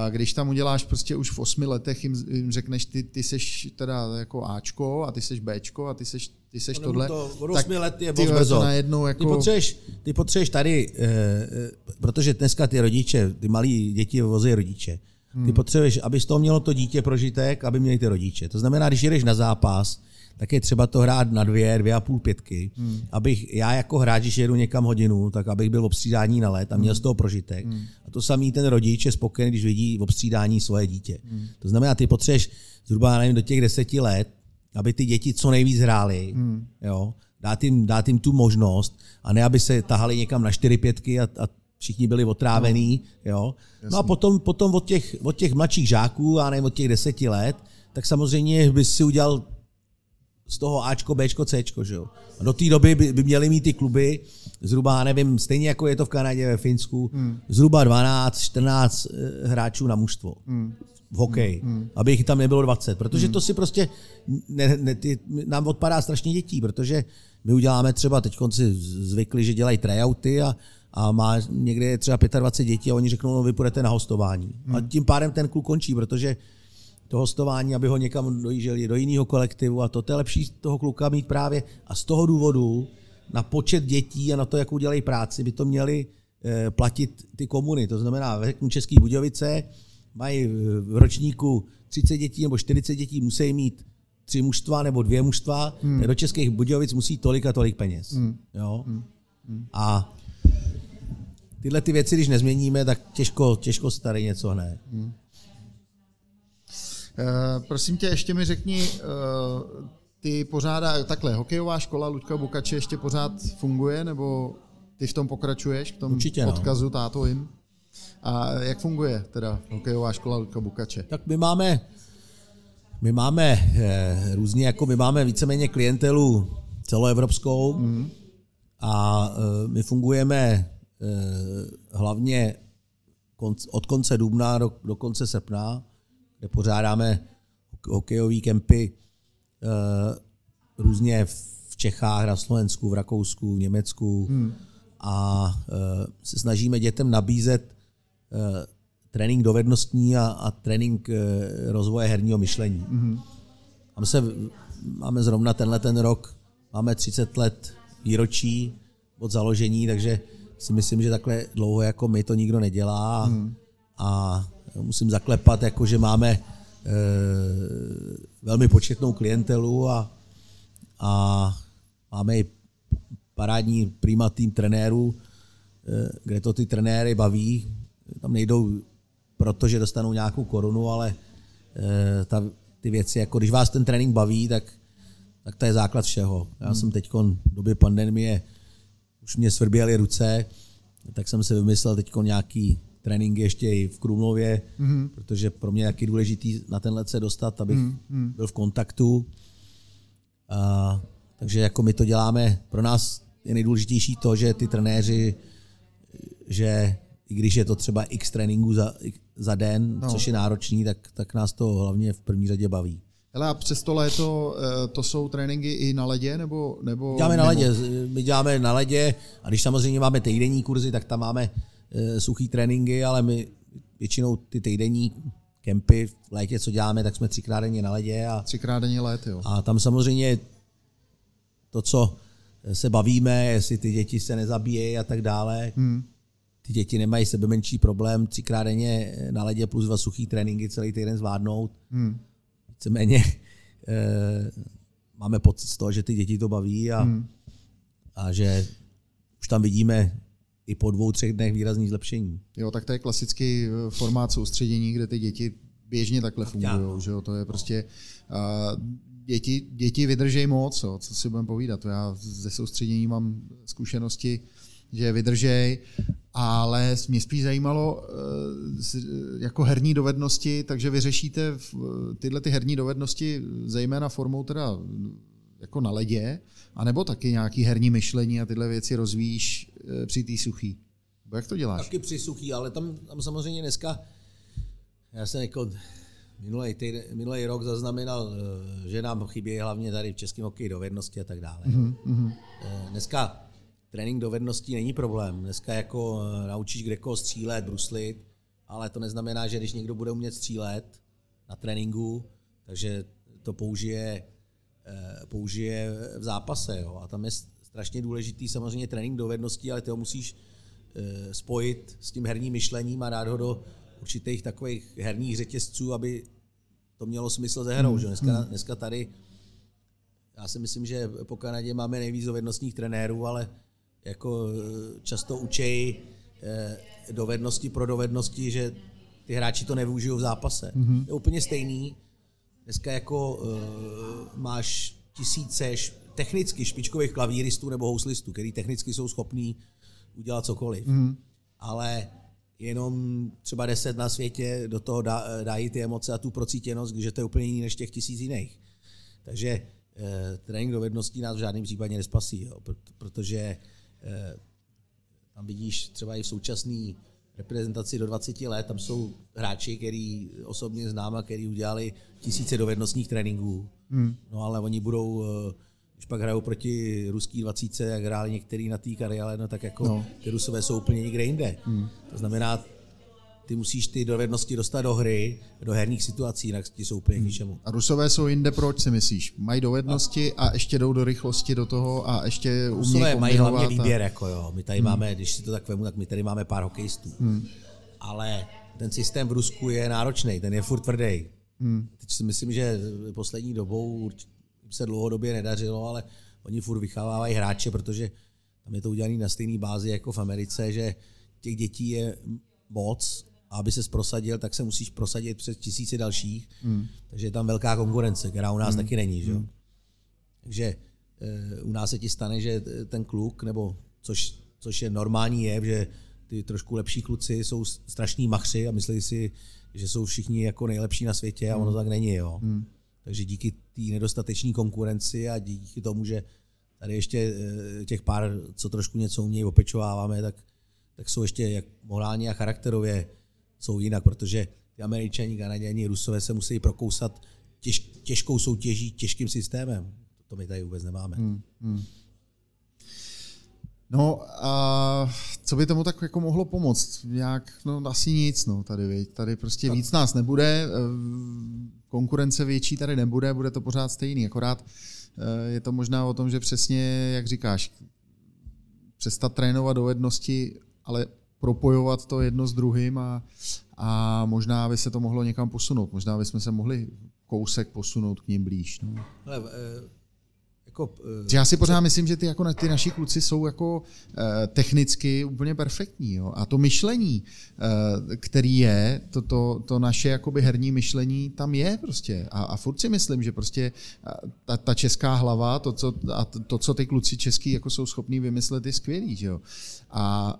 když tam uděláš prostě už v osmi letech, jim, jim řekneš, ty, ty seš teda jako Ačko a ty seš Bčko a ty seš, ty seš no, tohle. To od osmi let je moc brzo. Jako... Ty potřebuješ, ty potřebuješ tady, eh, protože dneska ty rodiče, ty malí děti vozí rodiče, hmm. ty potřebuješ, aby z toho mělo to dítě prožitek, aby měli ty rodiče. To znamená, když jdeš na zápas, tak je třeba to hrát na dvě, dvě a půl pětky. Hmm. Abych, já jako hráč, když jedu někam hodinu, tak abych byl v obstřídání na let a měl z toho prožitek. Hmm. A to samý ten rodič je spokojený, když vidí v obstřídání svoje dítě. Hmm. To znamená, ty potřebuješ zhruba nevím, do těch deseti let, aby ty děti co nejvíc hrály, hmm. jo? Dát, jim, dát jim tu možnost, a ne aby se tahali někam na čtyři pětky a, a všichni byli otrávený. No, jo? No a potom, potom od, těch, od těch mladších žáků, a nevím, od těch deseti let, tak samozřejmě bys si udělal z toho Ačko, Bčko, Cčko, že jo. A do té doby by, by měly mít ty kluby zhruba, nevím, stejně jako je to v Kanadě, ve Finsku, hmm. zhruba dvanáct, čtrnáct hráčů na mužstvo hmm. v hokeji, hmm. aby jich tam nebylo dvacet, protože hmm. to si prostě, ne, ne, ty, nám odpadá strašně dětí, protože my uděláme třeba, teď si zvykli, že dělají tryouty a, a má někde je třeba dvacet pět dětí a oni řeknou, no vy půjdete na hostování. Hmm. A tím pádem ten kluk končí, protože to hostování, aby ho někam dojíželi do jiného kolektivu, a to, to je lepší toho kluka mít právě. A z toho důvodu na počet dětí a na to, jakou dělají práci, by to měly platit ty komuny. To znamená, ve České Budějovice mají v ročníku třicet dětí nebo čtyřicet dětí, musí mít tři mužstva nebo dvě mužstva, hmm. tak do Českých Budějovic musí tolik a tolik peněz. Hmm. Jo? Hmm. Hmm. A tyhle ty věci, když nezměníme, tak těžko, těžko se tady něco hne. Hmm. Uh, prosím tě, ještě mi řekni, uh, ty pořádá, takhle, hokejová škola Luďka Bukače ještě pořád funguje, nebo ty v tom pokračuješ, k tomu Určitě, odkazu no. tátovým? A jak funguje teda hokejová škola Luďka Bukače? Tak my máme, my máme eh, různě, jako my máme víceméně klientelu celoevropskou mm. a eh, my fungujeme eh, hlavně konc, od konce dubna do, do konce srpna, kde pořádáme hokejové kempy e, různě v Čechách, na Slovensku, v Rakousku, v Německu hmm. a e, se snažíme dětem nabízet e, trénink dovednostní a, a trénink e, rozvoje herního myšlení. Hmm. Máme, se, máme zrovna tenhle ten rok, máme třicet let výročí od založení, takže si myslím, že takhle dlouho jako my to nikdo nedělá hmm. a musím zaklepat, jako že máme e, velmi početnou klientelu a, a máme i parádní prima tým trenérů, e, kde to ty trenéry baví. Tam nejdou proto, že dostanou nějakou korunu, ale e, ta, ty věci, jako když vás ten trénink baví, tak, tak to je základ všeho. Já hmm. jsem teďkon v době pandemie, už mě svrběly ruce, tak jsem se vymyslel teďkon nějaký tréninky ještě i v Krumlově, mm-hmm. protože pro mě je taky důležitý na tenhle se dostat, abych mm-hmm. byl v kontaktu. A, takže jako my to děláme, pro nás je nejdůležitější to, že ty trenéři, že i když je to třeba x tréninků za, za den, no. což je náročný, tak, tak nás to hlavně v první řadě baví. Hele, a přes to léto, to jsou tréninky i na ledě? Nebo, nebo, děláme na nebo... ledě, my děláme na ledě a když samozřejmě máme týdenní kurzy, tak tam máme suchý tréninky, ale my většinou ty týdenní kempy v létě, co děláme, tak jsme třikrát denně na ledě. A, třikrát denně let, jo. A tam samozřejmě to, co se bavíme, jestli ty děti se nezabíjejí a tak dále. Hmm. Ty děti nemají sebe menší problém, třikrát denně na ledě plus dva suchý tréninky celý týden zvládnout. Hmm. Víceméně máme pocit z toho, že ty děti to baví a, hmm. a že už tam vidíme i po dvou, třech dnech výrazný zlepšení. Jo, tak to je klasický formát soustředění, kde ty děti běžně takhle fungují, že jo, to je prostě uh, děti, děti vydržej moc, jo, co si budeme povídat, já ze soustředění mám zkušenosti, že vydržej ale mě spíš zajímalo jako herní dovednosti, takže vy řešíte tyhle ty herní dovednosti zejména formou teda jako na ledě, anebo taky nějaký herní myšlení a tyhle věci rozvíjíš při té suchý? Bo jak to děláš? Taky při suchý, ale tam, tam samozřejmě dneska, já jsem jako minulý, týden, minulý rok zaznamenal, že nám chybí hlavně tady v českém hokeji dovednosti a tak dále. Mm-hmm. Dneska trénink dovedností není problém. Dneska jako naučíš kdekoho střílet, bruslit, ale to neznamená, že když někdo bude umět střílet na tréninku, takže to použije, použije v zápase. Jo. A tam je strašně důležitý samozřejmě trénink dovedností, ale ty ho musíš spojit s tím herním myšlením a dát ho do určitých takových herních řetězců, aby to mělo smysl ze hrou. Že? Dneska, dneska tady, já si myslím, že po Kanadě máme nejvíc dovednostních trenérů, ale jako často učejí dovednosti pro dovednosti, že ty hráči to nevyužijou v zápase. Mm-hmm. Je úplně stejný. Dneska jako uh, máš tisíce š- technicky špičkových klavíristů nebo houslistů, který technicky jsou schopní udělat cokoliv. Mm-hmm. Ale jenom třeba deset na světě do toho dá, dají ty emoce a tu procítěnost, že to je úplně jiný než těch tisíc jiných. Takže uh, trénink dovedností nás v žádném případě nespasí, jo, protože tam vidíš třeba i v současné reprezentaci do dvacet let, tam jsou hráči, který osobně znám a který udělali tisíce dovednostních tréninků. Hmm. No ale oni budou, když pak hrajou proti ruský dvacítce, jak hráli některý na té kariále, no tak jako no. Ty Rusové jsou úplně někde jinde. Hmm. To znamená, ty musíš ty dovednosti dostat do hry, do herních situací, jinak ti jsou úplně k ničemu. A Rusové jsou jinde, proč si myslíš? Mají dovednosti a ještě jdou do rychlosti do toho a ještě umějí kombinovat. Rusové mají hlavně výběr, a... jako jo. My tady hmm. máme, když si to tak vemu, tak my tady máme pár hokejistů. Hmm. Ale ten systém v Rusku je náročný, ten je furt tvrdý. Hmm. Teď si myslím, že poslední dobou se dlouhodobě nedařilo, ale oni furt vychovávají hráče, protože tam je to udělané na stejné bázi jako v Americe, že těch dětí je moc. A aby ses prosadil, tak se musíš prosadit přes tisíce dalších. Mm. Takže je tam velká konkurence, která u nás mm. taky není. Že? Mm. Takže e, u nás se ti stane, že ten kluk, nebo což, což je normální jev, že ty trošku lepší kluci jsou strašní machři a myslí si, že jsou všichni jako nejlepší na světě a ono mm. tak není. Jo? Mm. Takže díky té nedostatečné konkurenci a díky tomu, že tady ještě e, těch pár, co trošku něco umějí, opečováváme, tak, tak jsou ještě jak morálně a charakterově jsou jinak, protože ty Američani, Kanaděni, Rusové se musí prokousat těž, těžkou soutěží, těžkým systémem. To my tady vůbec nemáme. Hmm, hmm. No a co by tomu tak jako mohlo pomoct? Nějak, no asi nic, no tady, viď? Tady prostě tak. Víc nás nebude, konkurence větší tady nebude, bude to pořád stejný, akorát je to možná o tom, že přesně, jak říkáš, přestat trénovat dovednosti, ale propojovat to jedno s druhým a, a možná by se to mohlo někam posunout. Možná bychom se mohli kousek posunout k ním blíž. No. Ale, e, jako, e, Já si pořád myslím, že ty, jako na, ty naši kluci jsou jako e, technicky úplně perfektní. Jo? A to myšlení, e, který je, to, to, to naše jakoby herní myšlení tam je prostě. A, a furt si myslím, že prostě ta, ta česká hlava, to co, a to, co ty kluci český jako jsou schopní vymyslet, je skvělý. Že jo? A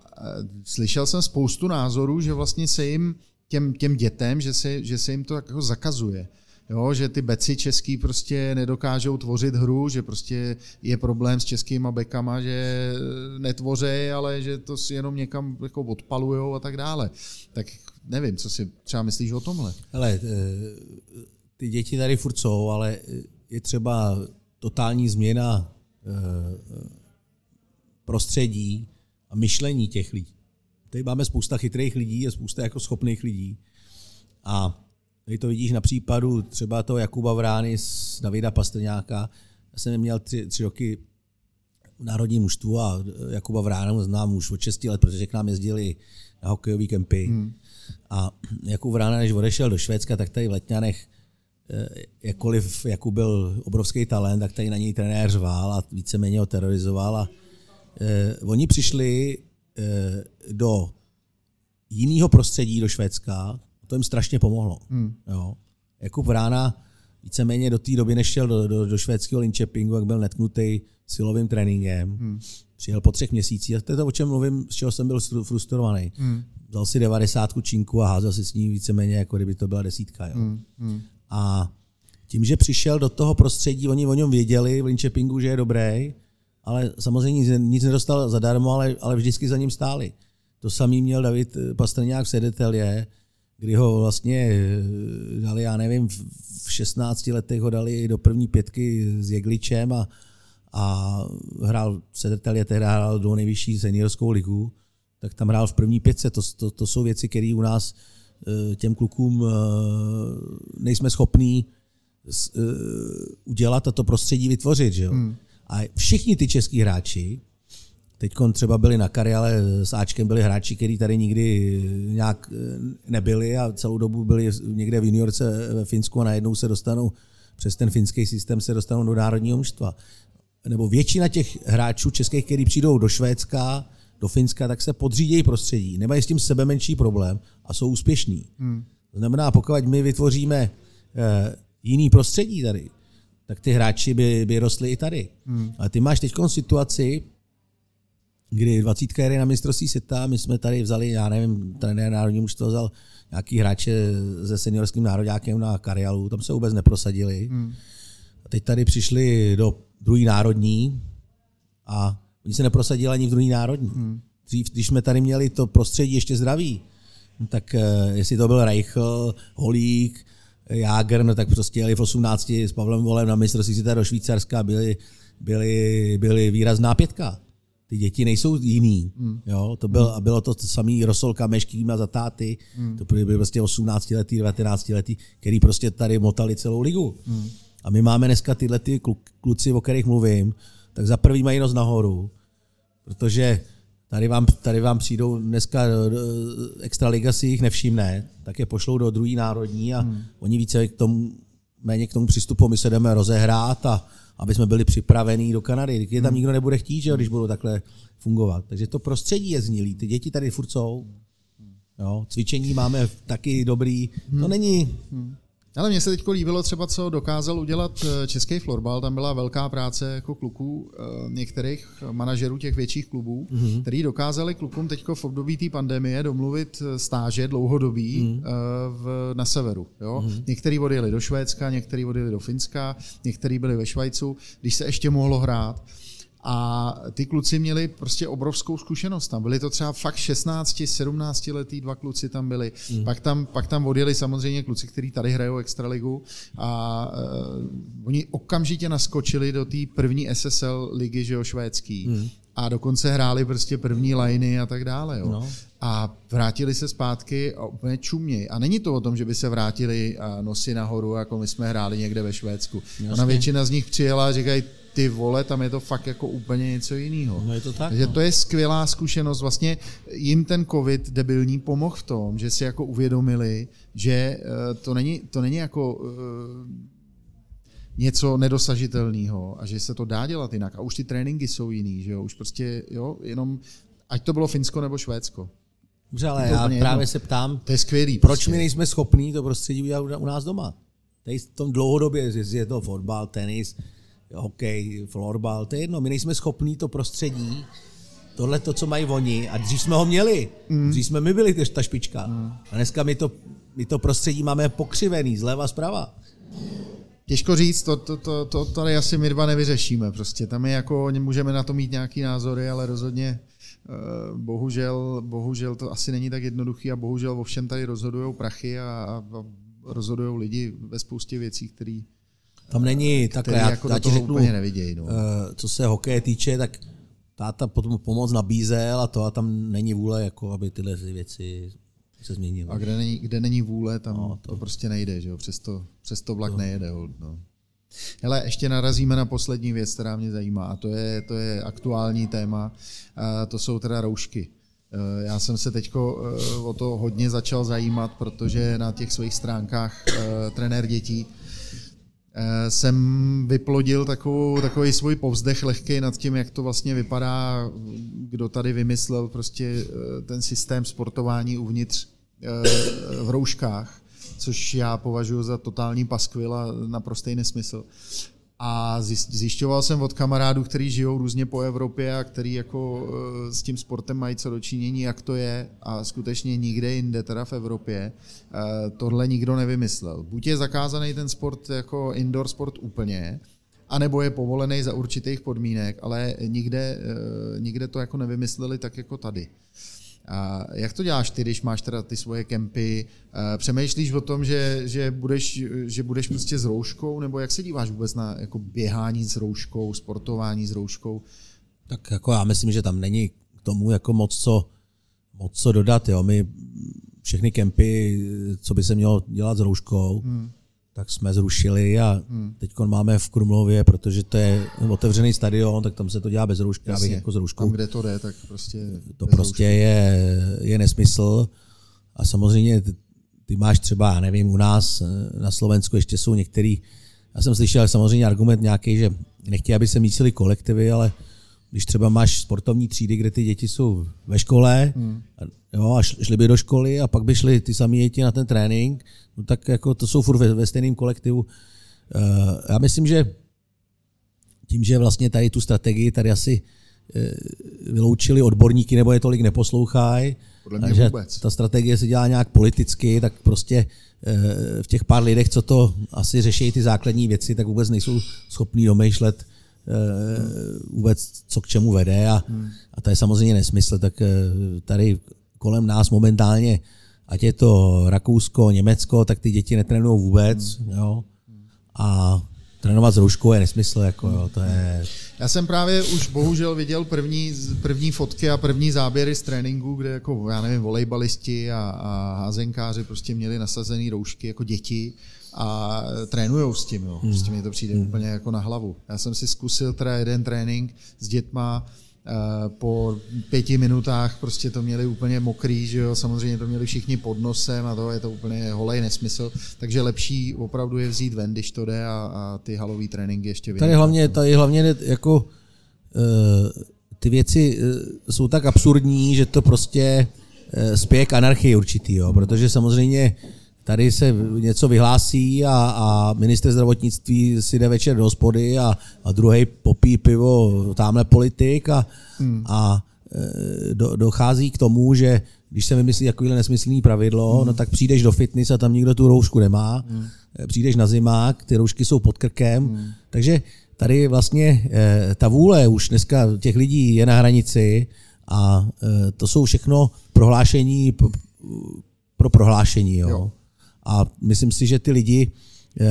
slyšel jsem spoustu názorů, že vlastně se jim, těm, těm dětem, že se, že se jim to jako zakazuje. Jo, že ty beci český prostě nedokážou tvořit hru, že prostě je problém s českýma bekama, že netvoří, ale že to si jenom někam jako odpalujou a tak dále. Tak nevím, co si třeba myslíš o tomhle. Hele, ty děti tady furt jsou, ale je třeba totální změna prostředí, a myšlení těch lidí. Tady máme spousta chytrých lidí a spousta jako schopných lidí. A tady to vidíš na případu třeba toho Jakuba Vrány z Davida Pastrňáka. Já jsem měl tři, tři roky v národním mužstvu a Jakuba Vránu znám už od šesti let, protože k nám jezdili na hokejový kempy. Hmm. A Jakub Vrána, než odešel do Švédska, tak tady v Letňanech, jakkoliv Jakub byl obrovský talent, tak tady na něj trenér řval a víceméně ho terorizoval a Eh, oni přišli eh, do jiného prostředí, do Švédska, to jim strašně pomohlo. Hmm. Jo. Jakub Vrána víceméně do té doby, než šel do, do, do švédského Linköpingu, jak byl netknutý silovým tréninkem, hmm. Přijel po třech měsících. A to je to, o čem mluvím, z čeho jsem byl frustrovaný. Hmm. Vzal si devadesátku činku a házel si s ní víceméně, jako kdyby to byla desítka. Jo. Hmm. Hmm. A tím, že přišel do toho prostředí, oni o něm věděli v Linköpingu, že je dobrý, ale samozřejmě nic nedostal zadarmo, ale, ale vždycky za ním stáli. To samý měl David Pastrňák v Sedetelje, kdy ho vlastně dali, já nevím, v šestnácti letech ho dali do první pětky s Jegličem a, a hrál v Sedetelje, tehdy hrál do nejvyšší seniorskou ligu, tak tam hrál v první pětce. To, to, to jsou věci, které u nás těm klukům nejsme schopní udělat a to prostředí vytvořit. Že jo? Hmm. A všichni ty český hráči, teď třeba byli na Kari, ale s Áčkem byli hráči, kteří tady nikdy nějak nebyli a celou dobu byli někde v juniorce ve Finsku a najednou se dostanou přes ten finský systém se dostanou do národního mužstva. Nebo většina těch hráčů českých, kteří přijdou do Švédska, do Finska, tak se podřídějí prostředí. Nemají s tím sebe menší problém a jsou úspěšní. Hmm. To znamená, pokud my vytvoříme jiný prostředí tady, tak ty hráči by, by rostli i tady. Hmm. A ty máš teď situaci, kdy dvacítka jede na mistrovství světa, my jsme tady vzali, já nevím, trenér národní mužstva vzal nějaký hráče se seniorským nároďákem na Karialu, tam se vůbec neprosadili. Hmm. A teď tady přišli do druhý národní a oni se neprosadili ani v druhý národní. Hmm. Dřív, když jsme tady měli to prostředí ještě zdraví, tak jestli to byl Reichl, Holík, Jágr, no tak prostě jeli v osmnácti s Pavlem Volem na mistrovství světa do Švýcarska, byli, byli, byli výrazná pětka. Ty děti nejsou jiný. Mm. Jo? To byl, a bylo to samý Rosolka, Meškýma za táty. Mm. To byly prostě osmnáctiletí, devatenáctiletí, který prostě tady motali celou ligu. Mm. A my máme dneska tyhle ty kluci, o kterých mluvím, tak za prvý mají nos nahoru, protože tady vám, tady vám přijdou dneska extraliga si jich nevšimne, tak je pošlou do druhý národní a mm. oni více k tomu, méně k tomu přistupu, my se jdeme rozehrát a aby jsme byli připravení do Kanady. Když je tam nikdo nebude chtít, že jo, když budou takhle fungovat. Takže to prostředí je znilý. Ty děti tady furt jsou. Jo, cvičení máme taky dobrý. To není... Ale mně se teď líbilo třeba, co dokázal udělat český florbal. Tam byla velká práce jako kluků, některých manažerů těch větších klubů, mm-hmm. který dokázali klukům teď v období té pandemie domluvit stáže dlouhodobý mm-hmm. v, na severu. Jo? Mm-hmm. Některý odjeli do Švédska, některý odjeli do Finska, některý byli ve Švajcu, když se ještě mohlo hrát. A ty kluci měli prostě obrovskou zkušenost tam. Byli to třeba fakt šestnáct, sedmnáct letý, dva kluci tam byli. Mm. Pak tam, pak tam odjeli samozřejmě kluci, kteří tady hrajou extraligu a uh, oni okamžitě naskočili do té první S S L ligy, že jo, švédský. Mm. A dokonce hráli prostě první liny a tak dále. Jo. No. A vrátili se zpátky a úplně čumějí. A není to o tom, že by se vrátili nosy nahoru, jako my jsme hráli někde ve Švédsku. Jasně. Ona většina z nich přijela a říkají, ty vole, tam je to fakt jako úplně něco jiného. No je to tak. Takže no. To je skvělá zkušenost. Vlastně jim ten covid debilní pomohl v tom, že si jako uvědomili, že to není, to není jako uh, něco nedosažitelného a že se to dá dělat jinak. A už ty tréninky jsou jiný, že jo? Už prostě, jo, jenom, ať to bylo Finsko nebo Švédsko. Dobře, ale já právě jenom se ptám, to je skvělý, proč prostě my nejsme schopní to prostředí udělat u nás doma? Tady v tom dlouhodobě je to fotbal, tenis, hokej, florbal, to je jedno. My nejsme schopní to prostředí, tohle to, co mají oni. A dřív jsme ho měli. Dřív jsme my byli ta špička. A dneska my to, my to prostředí máme pokřivený, zleva, zprava. Těžko říct, to, to, to, to tady asi my dva nevyřešíme. Prostě tam je jako, můžeme na to mít nějaký názory, ale rozhodně bohužel, bohužel to asi není tak jednoduchý a bohužel o všem tady rozhodujou prachy a, a rozhodujou lidi ve spoustě věcí, které tam není, takhle, já, jako já ti řeknu, úplně neviděj, no. Co se hokeje týče, tak táta potom pomoc nabízel a to a tam není vůle, jako aby tyhle věci se změnily. A kde není, kde není vůle, tam no, to. to prostě nejde, že jo, přesto, přesto vlak to nejede. No. Hele, ještě narazíme na poslední věc, která mě zajímá a to je, to je aktuální téma, a to jsou teda roušky. Já jsem se teď o to hodně začal zajímat, protože na těch svých stránkách Trenér dětí jsem vyplodil takovou, takový svůj povzdech lehkej nad tím, jak to vlastně vypadá, kdo tady vymyslel prostě ten systém sportování uvnitř v rouškách, což já považuji za totální paskvil a naprostý nesmysl. A zjišťoval jsem od kamarádů, kteří žijou různě po Evropě a kteří jako s tím sportem mají co dočinění, jak to je, a skutečně nikde jinde, teda v Evropě, tohle nikdo nevymyslel. Buď je zakázaný ten sport jako indoor sport úplně, anebo je povolený za určitých podmínek, ale nikde, nikde to jako nevymysleli tak jako tady. A jak to děláš ty, když máš teda ty svoje kempy? Přemýšlíš o tom, že, že, budeš, že budeš prostě s rouškou, nebo jak se díváš vůbec na jako běhání s rouškou, sportování s rouškou? Tak jako já myslím, že tam není k tomu jako moc co, moc co dodat. Jo. My všechny kempy, co by se mělo dělat s rouškou, hmm. tak jsme zrušili a hmm. teď máme v Krumlově, protože to je otevřený stadion, tak tam se to dělá bez roušky. Jasně, já bych jako s rouškou. Tam, kde to jde, tak prostě to prostě je, je nesmysl. A samozřejmě ty, ty máš třeba, já nevím, u nás na Slovensku ještě jsou některý, já jsem slyšel samozřejmě argument nějaký, že nechtějí, aby se mísily kolektivy, ale když třeba máš sportovní třídy, kde ty děti jsou ve škole, hmm. a, jo, a šli by do školy a pak by šli ty samé děti na ten trénink, no tak jako to jsou furt ve, ve stejném kolektivu. Uh, já myslím, že tím, že vlastně tady tu strategii tady asi uh, vyloučili odborníky, nebo je tolik neposlouchají, takže vůbec. Ta strategie se dělá nějak politicky, tak prostě uh, v těch pár lidech, co to asi řeší ty základní věci, tak vůbec nejsou schopní domýšlet vůbec, co k čemu vede, a, a to je samozřejmě nesmysl. Tak tady kolem nás momentálně, ať je to Rakousko, Německo, tak ty děti netrénují vůbec, jo, a trénovat s rouškou je nesmysl. Jako, jo, to je... Já jsem právě už bohužel viděl první, první fotky a první záběry z tréninku, kde jako, já nevím, volejbalisti a, a házenkáři prostě měli nasazený roušky jako děti a trénujou s tím. Jo. Prostě mi to přijde hmm. úplně jako na hlavu. Já jsem si zkusil teda jeden trénink s dětma, po pěti minutách prostě to měli úplně mokrý, že jo, samozřejmě to měli všichni pod nosem a to je to úplně holej nesmysl, takže lepší opravdu je vzít ven, když to jde, a, a ty halový tréninky ještě vydat. Tady hlavně, tady hlavně jako ty věci jsou tak absurdní, že to prostě spěje k anarchii určitý, jo, protože samozřejmě tady se něco vyhlásí a, a ministr zdravotnictví si jde večer do hospody a, a druhej popí pivo tamhle politik a, hmm. a do, dochází k tomu, že když se vymyslí takovýhle nesmyslný pravidlo, hmm. no tak přijdeš do fitness a tam nikdo tu roušku nemá, hmm. přijdeš na zimák, ty roušky jsou pod krkem, hmm. takže tady vlastně ta vůle už dneska těch lidí je na hranici a to jsou všechno prohlášení pro prohlášení, jo. jo. A myslím si, že ty lidi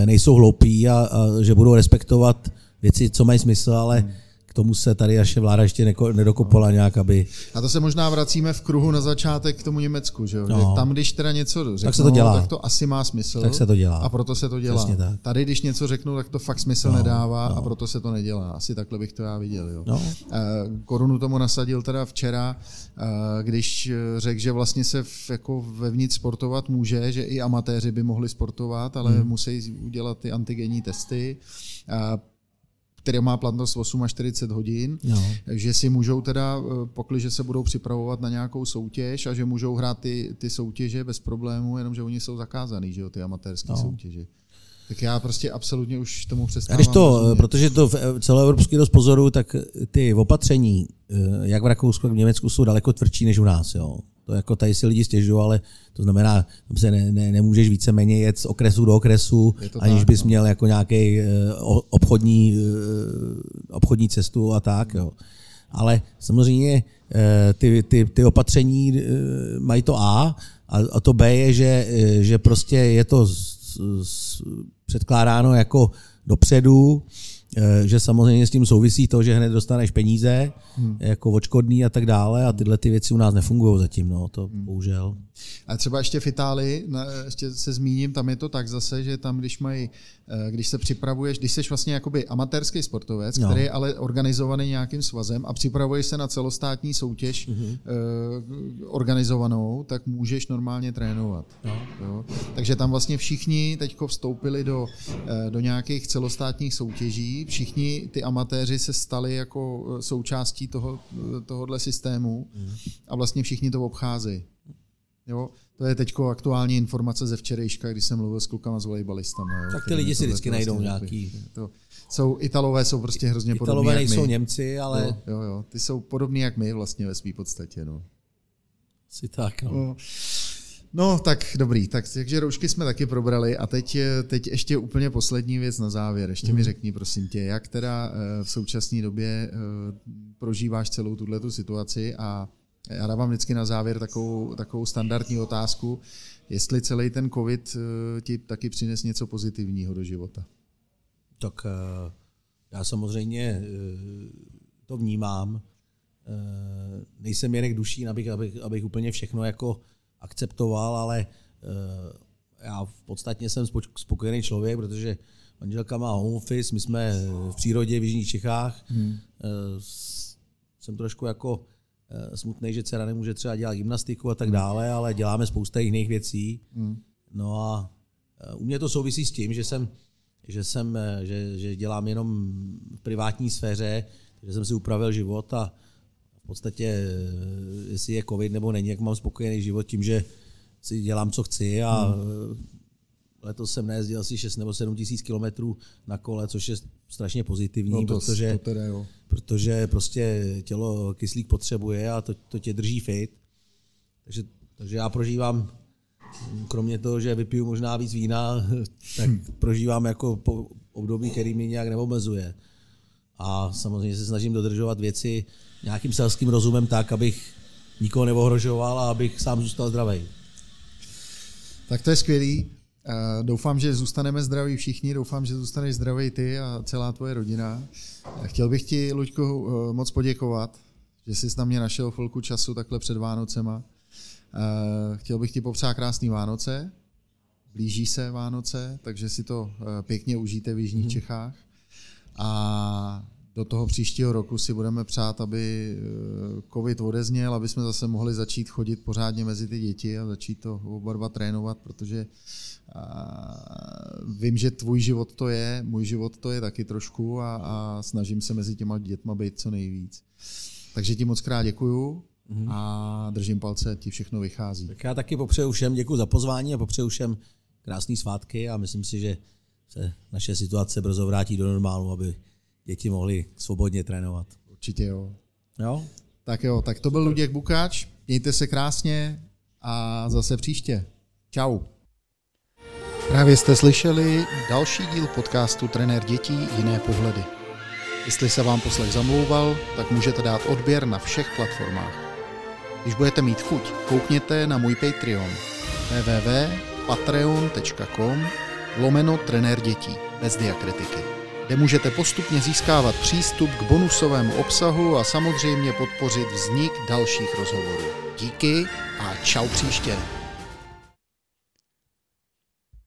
nejsou hloupí a, a že budou respektovat věci, co mají smysl, ale k tomu se tady až vláda ještě neko, nedokopala nějak, aby... A to se možná vracíme v kruhu na začátek k tomu Německu, že jo? No. Tam, když teda něco řeknou, tak, se to dělá. tak to asi má smysl. Tak se to dělá. A proto se to dělá. Tady, když něco řeknou, tak to fakt smysl no. nedává no. a proto se to nedělá. Asi takhle bych to já viděl, jo? No. Korunu tomu nasadil teda včera, když řekl, že vlastně se v, jako vevnitř sportovat může, že i amatéři by mohli sportovat, ale hmm. musí udělat ty antigenní testy, který má platnost čtyřicet osm hodin, no. že si můžou teda, pokliže se budou připravovat na nějakou soutěž a že můžou hrát ty, ty soutěže bez problémů, jenomže oni jsou zakázaný, že jo, ty amatérské no. soutěže. Tak já prostě absolutně už tomu přestávám. Když to, rozumět. Protože to v celoevropský dost pozoru, tak ty opatření, jak v Rakousku, jak v Německu, jsou daleko tvrdší než u nás, jo. To jako tady si lidi stěžují, ale to znamená, tam se ne, ne, nemůžeš víceméně jet z okresu do okresu, aniž tak, bys no. měl jako nějaký obchodní, obchodní cestu a tak. Jo. Ale samozřejmě ty, ty, ty opatření mají to A, a to B je, že, že prostě je to z, z, předkládáno jako dopředu, že samozřejmě s tím souvisí to, že hned dostaneš peníze, hmm. jako odškodný a tak dále, a tyhle ty věci u nás nefungují zatím, no, to hmm. bohužel. A třeba ještě v Itálii, ještě se zmíním, tam je to tak zase, že tam, když mají, když se připravuješ, když jsi vlastně jakoby amatérský sportovec, no. který je ale organizovaný nějakým svazem a připravuješ se na celostátní soutěž mm-hmm. eh, organizovanou, tak můžeš normálně trénovat. No. Jo? Takže tam vlastně všichni teďko vstoupili do, eh, do nějakých celostátních soutěží, všichni ty amatéři se stali jako součástí toho, tohohle systému mm. a vlastně všichni to obcházejí. Jo, to je teď aktuální informace ze včerejška, když jsem mluvil s klukama s volejbalistama. Jo, tak ty lidi si vždycky najdou vlastně nějaký. To, jsou, Italové jsou prostě hrozně Italové podobní jak my. Italové nejsou Němci, ale... Jo, jo, jo, ty jsou podobní jak my vlastně ve své podstatě. No. Si tak, no. no. No, tak dobrý. Tak, takže roušky jsme taky probrali a teď, teď ještě úplně poslední věc na závěr. Ještě hmm. mi řekni, prosím tě, jak teda v současné době prožíváš celou tuhletu situaci a já dávám vždycky na závěr takovou, takovou standardní otázku, jestli celý ten covid ti taky přines něco pozitivního do života. Tak já samozřejmě to vnímám. Nejsem Jenek duší, abych, abych, abych úplně všechno jako akceptoval, ale já v podstatě jsem spokojený člověk, protože manželka má home office, my jsme v přírodě v jižních Čechách. Hmm. Jsem trošku jako smutnej, že dcera nemůže třeba dělat gymnastiku a tak dále, ale děláme spousta jiných věcí. No a u mě to souvisí s tím, že jsem, že, jsem, že, že dělám jenom v privátní sféře, že jsem si upravil život a v podstatě, jestli je covid nebo není, jak mám spokojený život tím, že si dělám, co chci a hmm. letos jsem nejezdil asi šest nebo sedm tisíc kilometrů na kole, což je strašně pozitivní, no to, protože, to teda, jo. protože prostě tělo kyslík potřebuje a to, to tě drží fit. Takže, takže já prožívám, kromě toho, že vypiju možná víc vína, tak prožívám jako po období, který mě nějak neomezuje. A samozřejmě se snažím dodržovat věci nějakým selským rozumem tak, abych nikoho neohrožoval a abych sám zůstal zdravý. Tak to je skvělý. Doufám, že zůstaneme zdraví všichni, doufám, že zůstaneš zdravý ty a celá tvoje rodina. Chtěl bych ti, Luďku, moc poděkovat, že jsi na mě našel chvilku času takhle před Vánocema. Chtěl bych ti popřát krásný Vánoce, blíží se Vánoce, takže si to pěkně užijte v jižních mm-hmm. Čechách. A do toho příštího roku si budeme přát, aby covid odezněl, aby jsme zase mohli začít chodit pořádně mezi ty děti a začít to oba dva trénovat, protože vím, že tvůj život to je, můj život to je taky trošku a, a snažím se mezi těma dětma být co nejvíc. Takže ti moc krát děkuju a držím palce, ti všechno vychází. Tak já taky popřeju všem, děkuju za pozvání a popřeju všem krásný svátky a myslím si, že se naše situace brzo vrátí do normálu, aby děti mohly svobodně trénovat. Určitě jo. Jo? Tak jo, tak to byl Luděk Bukač, mějte se krásně a zase příště. Čau. Právě jste slyšeli další díl podcastu Trenér dětí jiné pohledy. Jestli se vám poslech zamlouval, tak můžete dát odběr na všech platformách. Když budete mít chuť, koukněte na můj Patreon www tečka patreon tečka com lomeno trenér dětí, bez diakritiky, kde můžete postupně získávat přístup k bonusovému obsahu a samozřejmě podpořit vznik dalších rozhovorů. Díky a čau příště.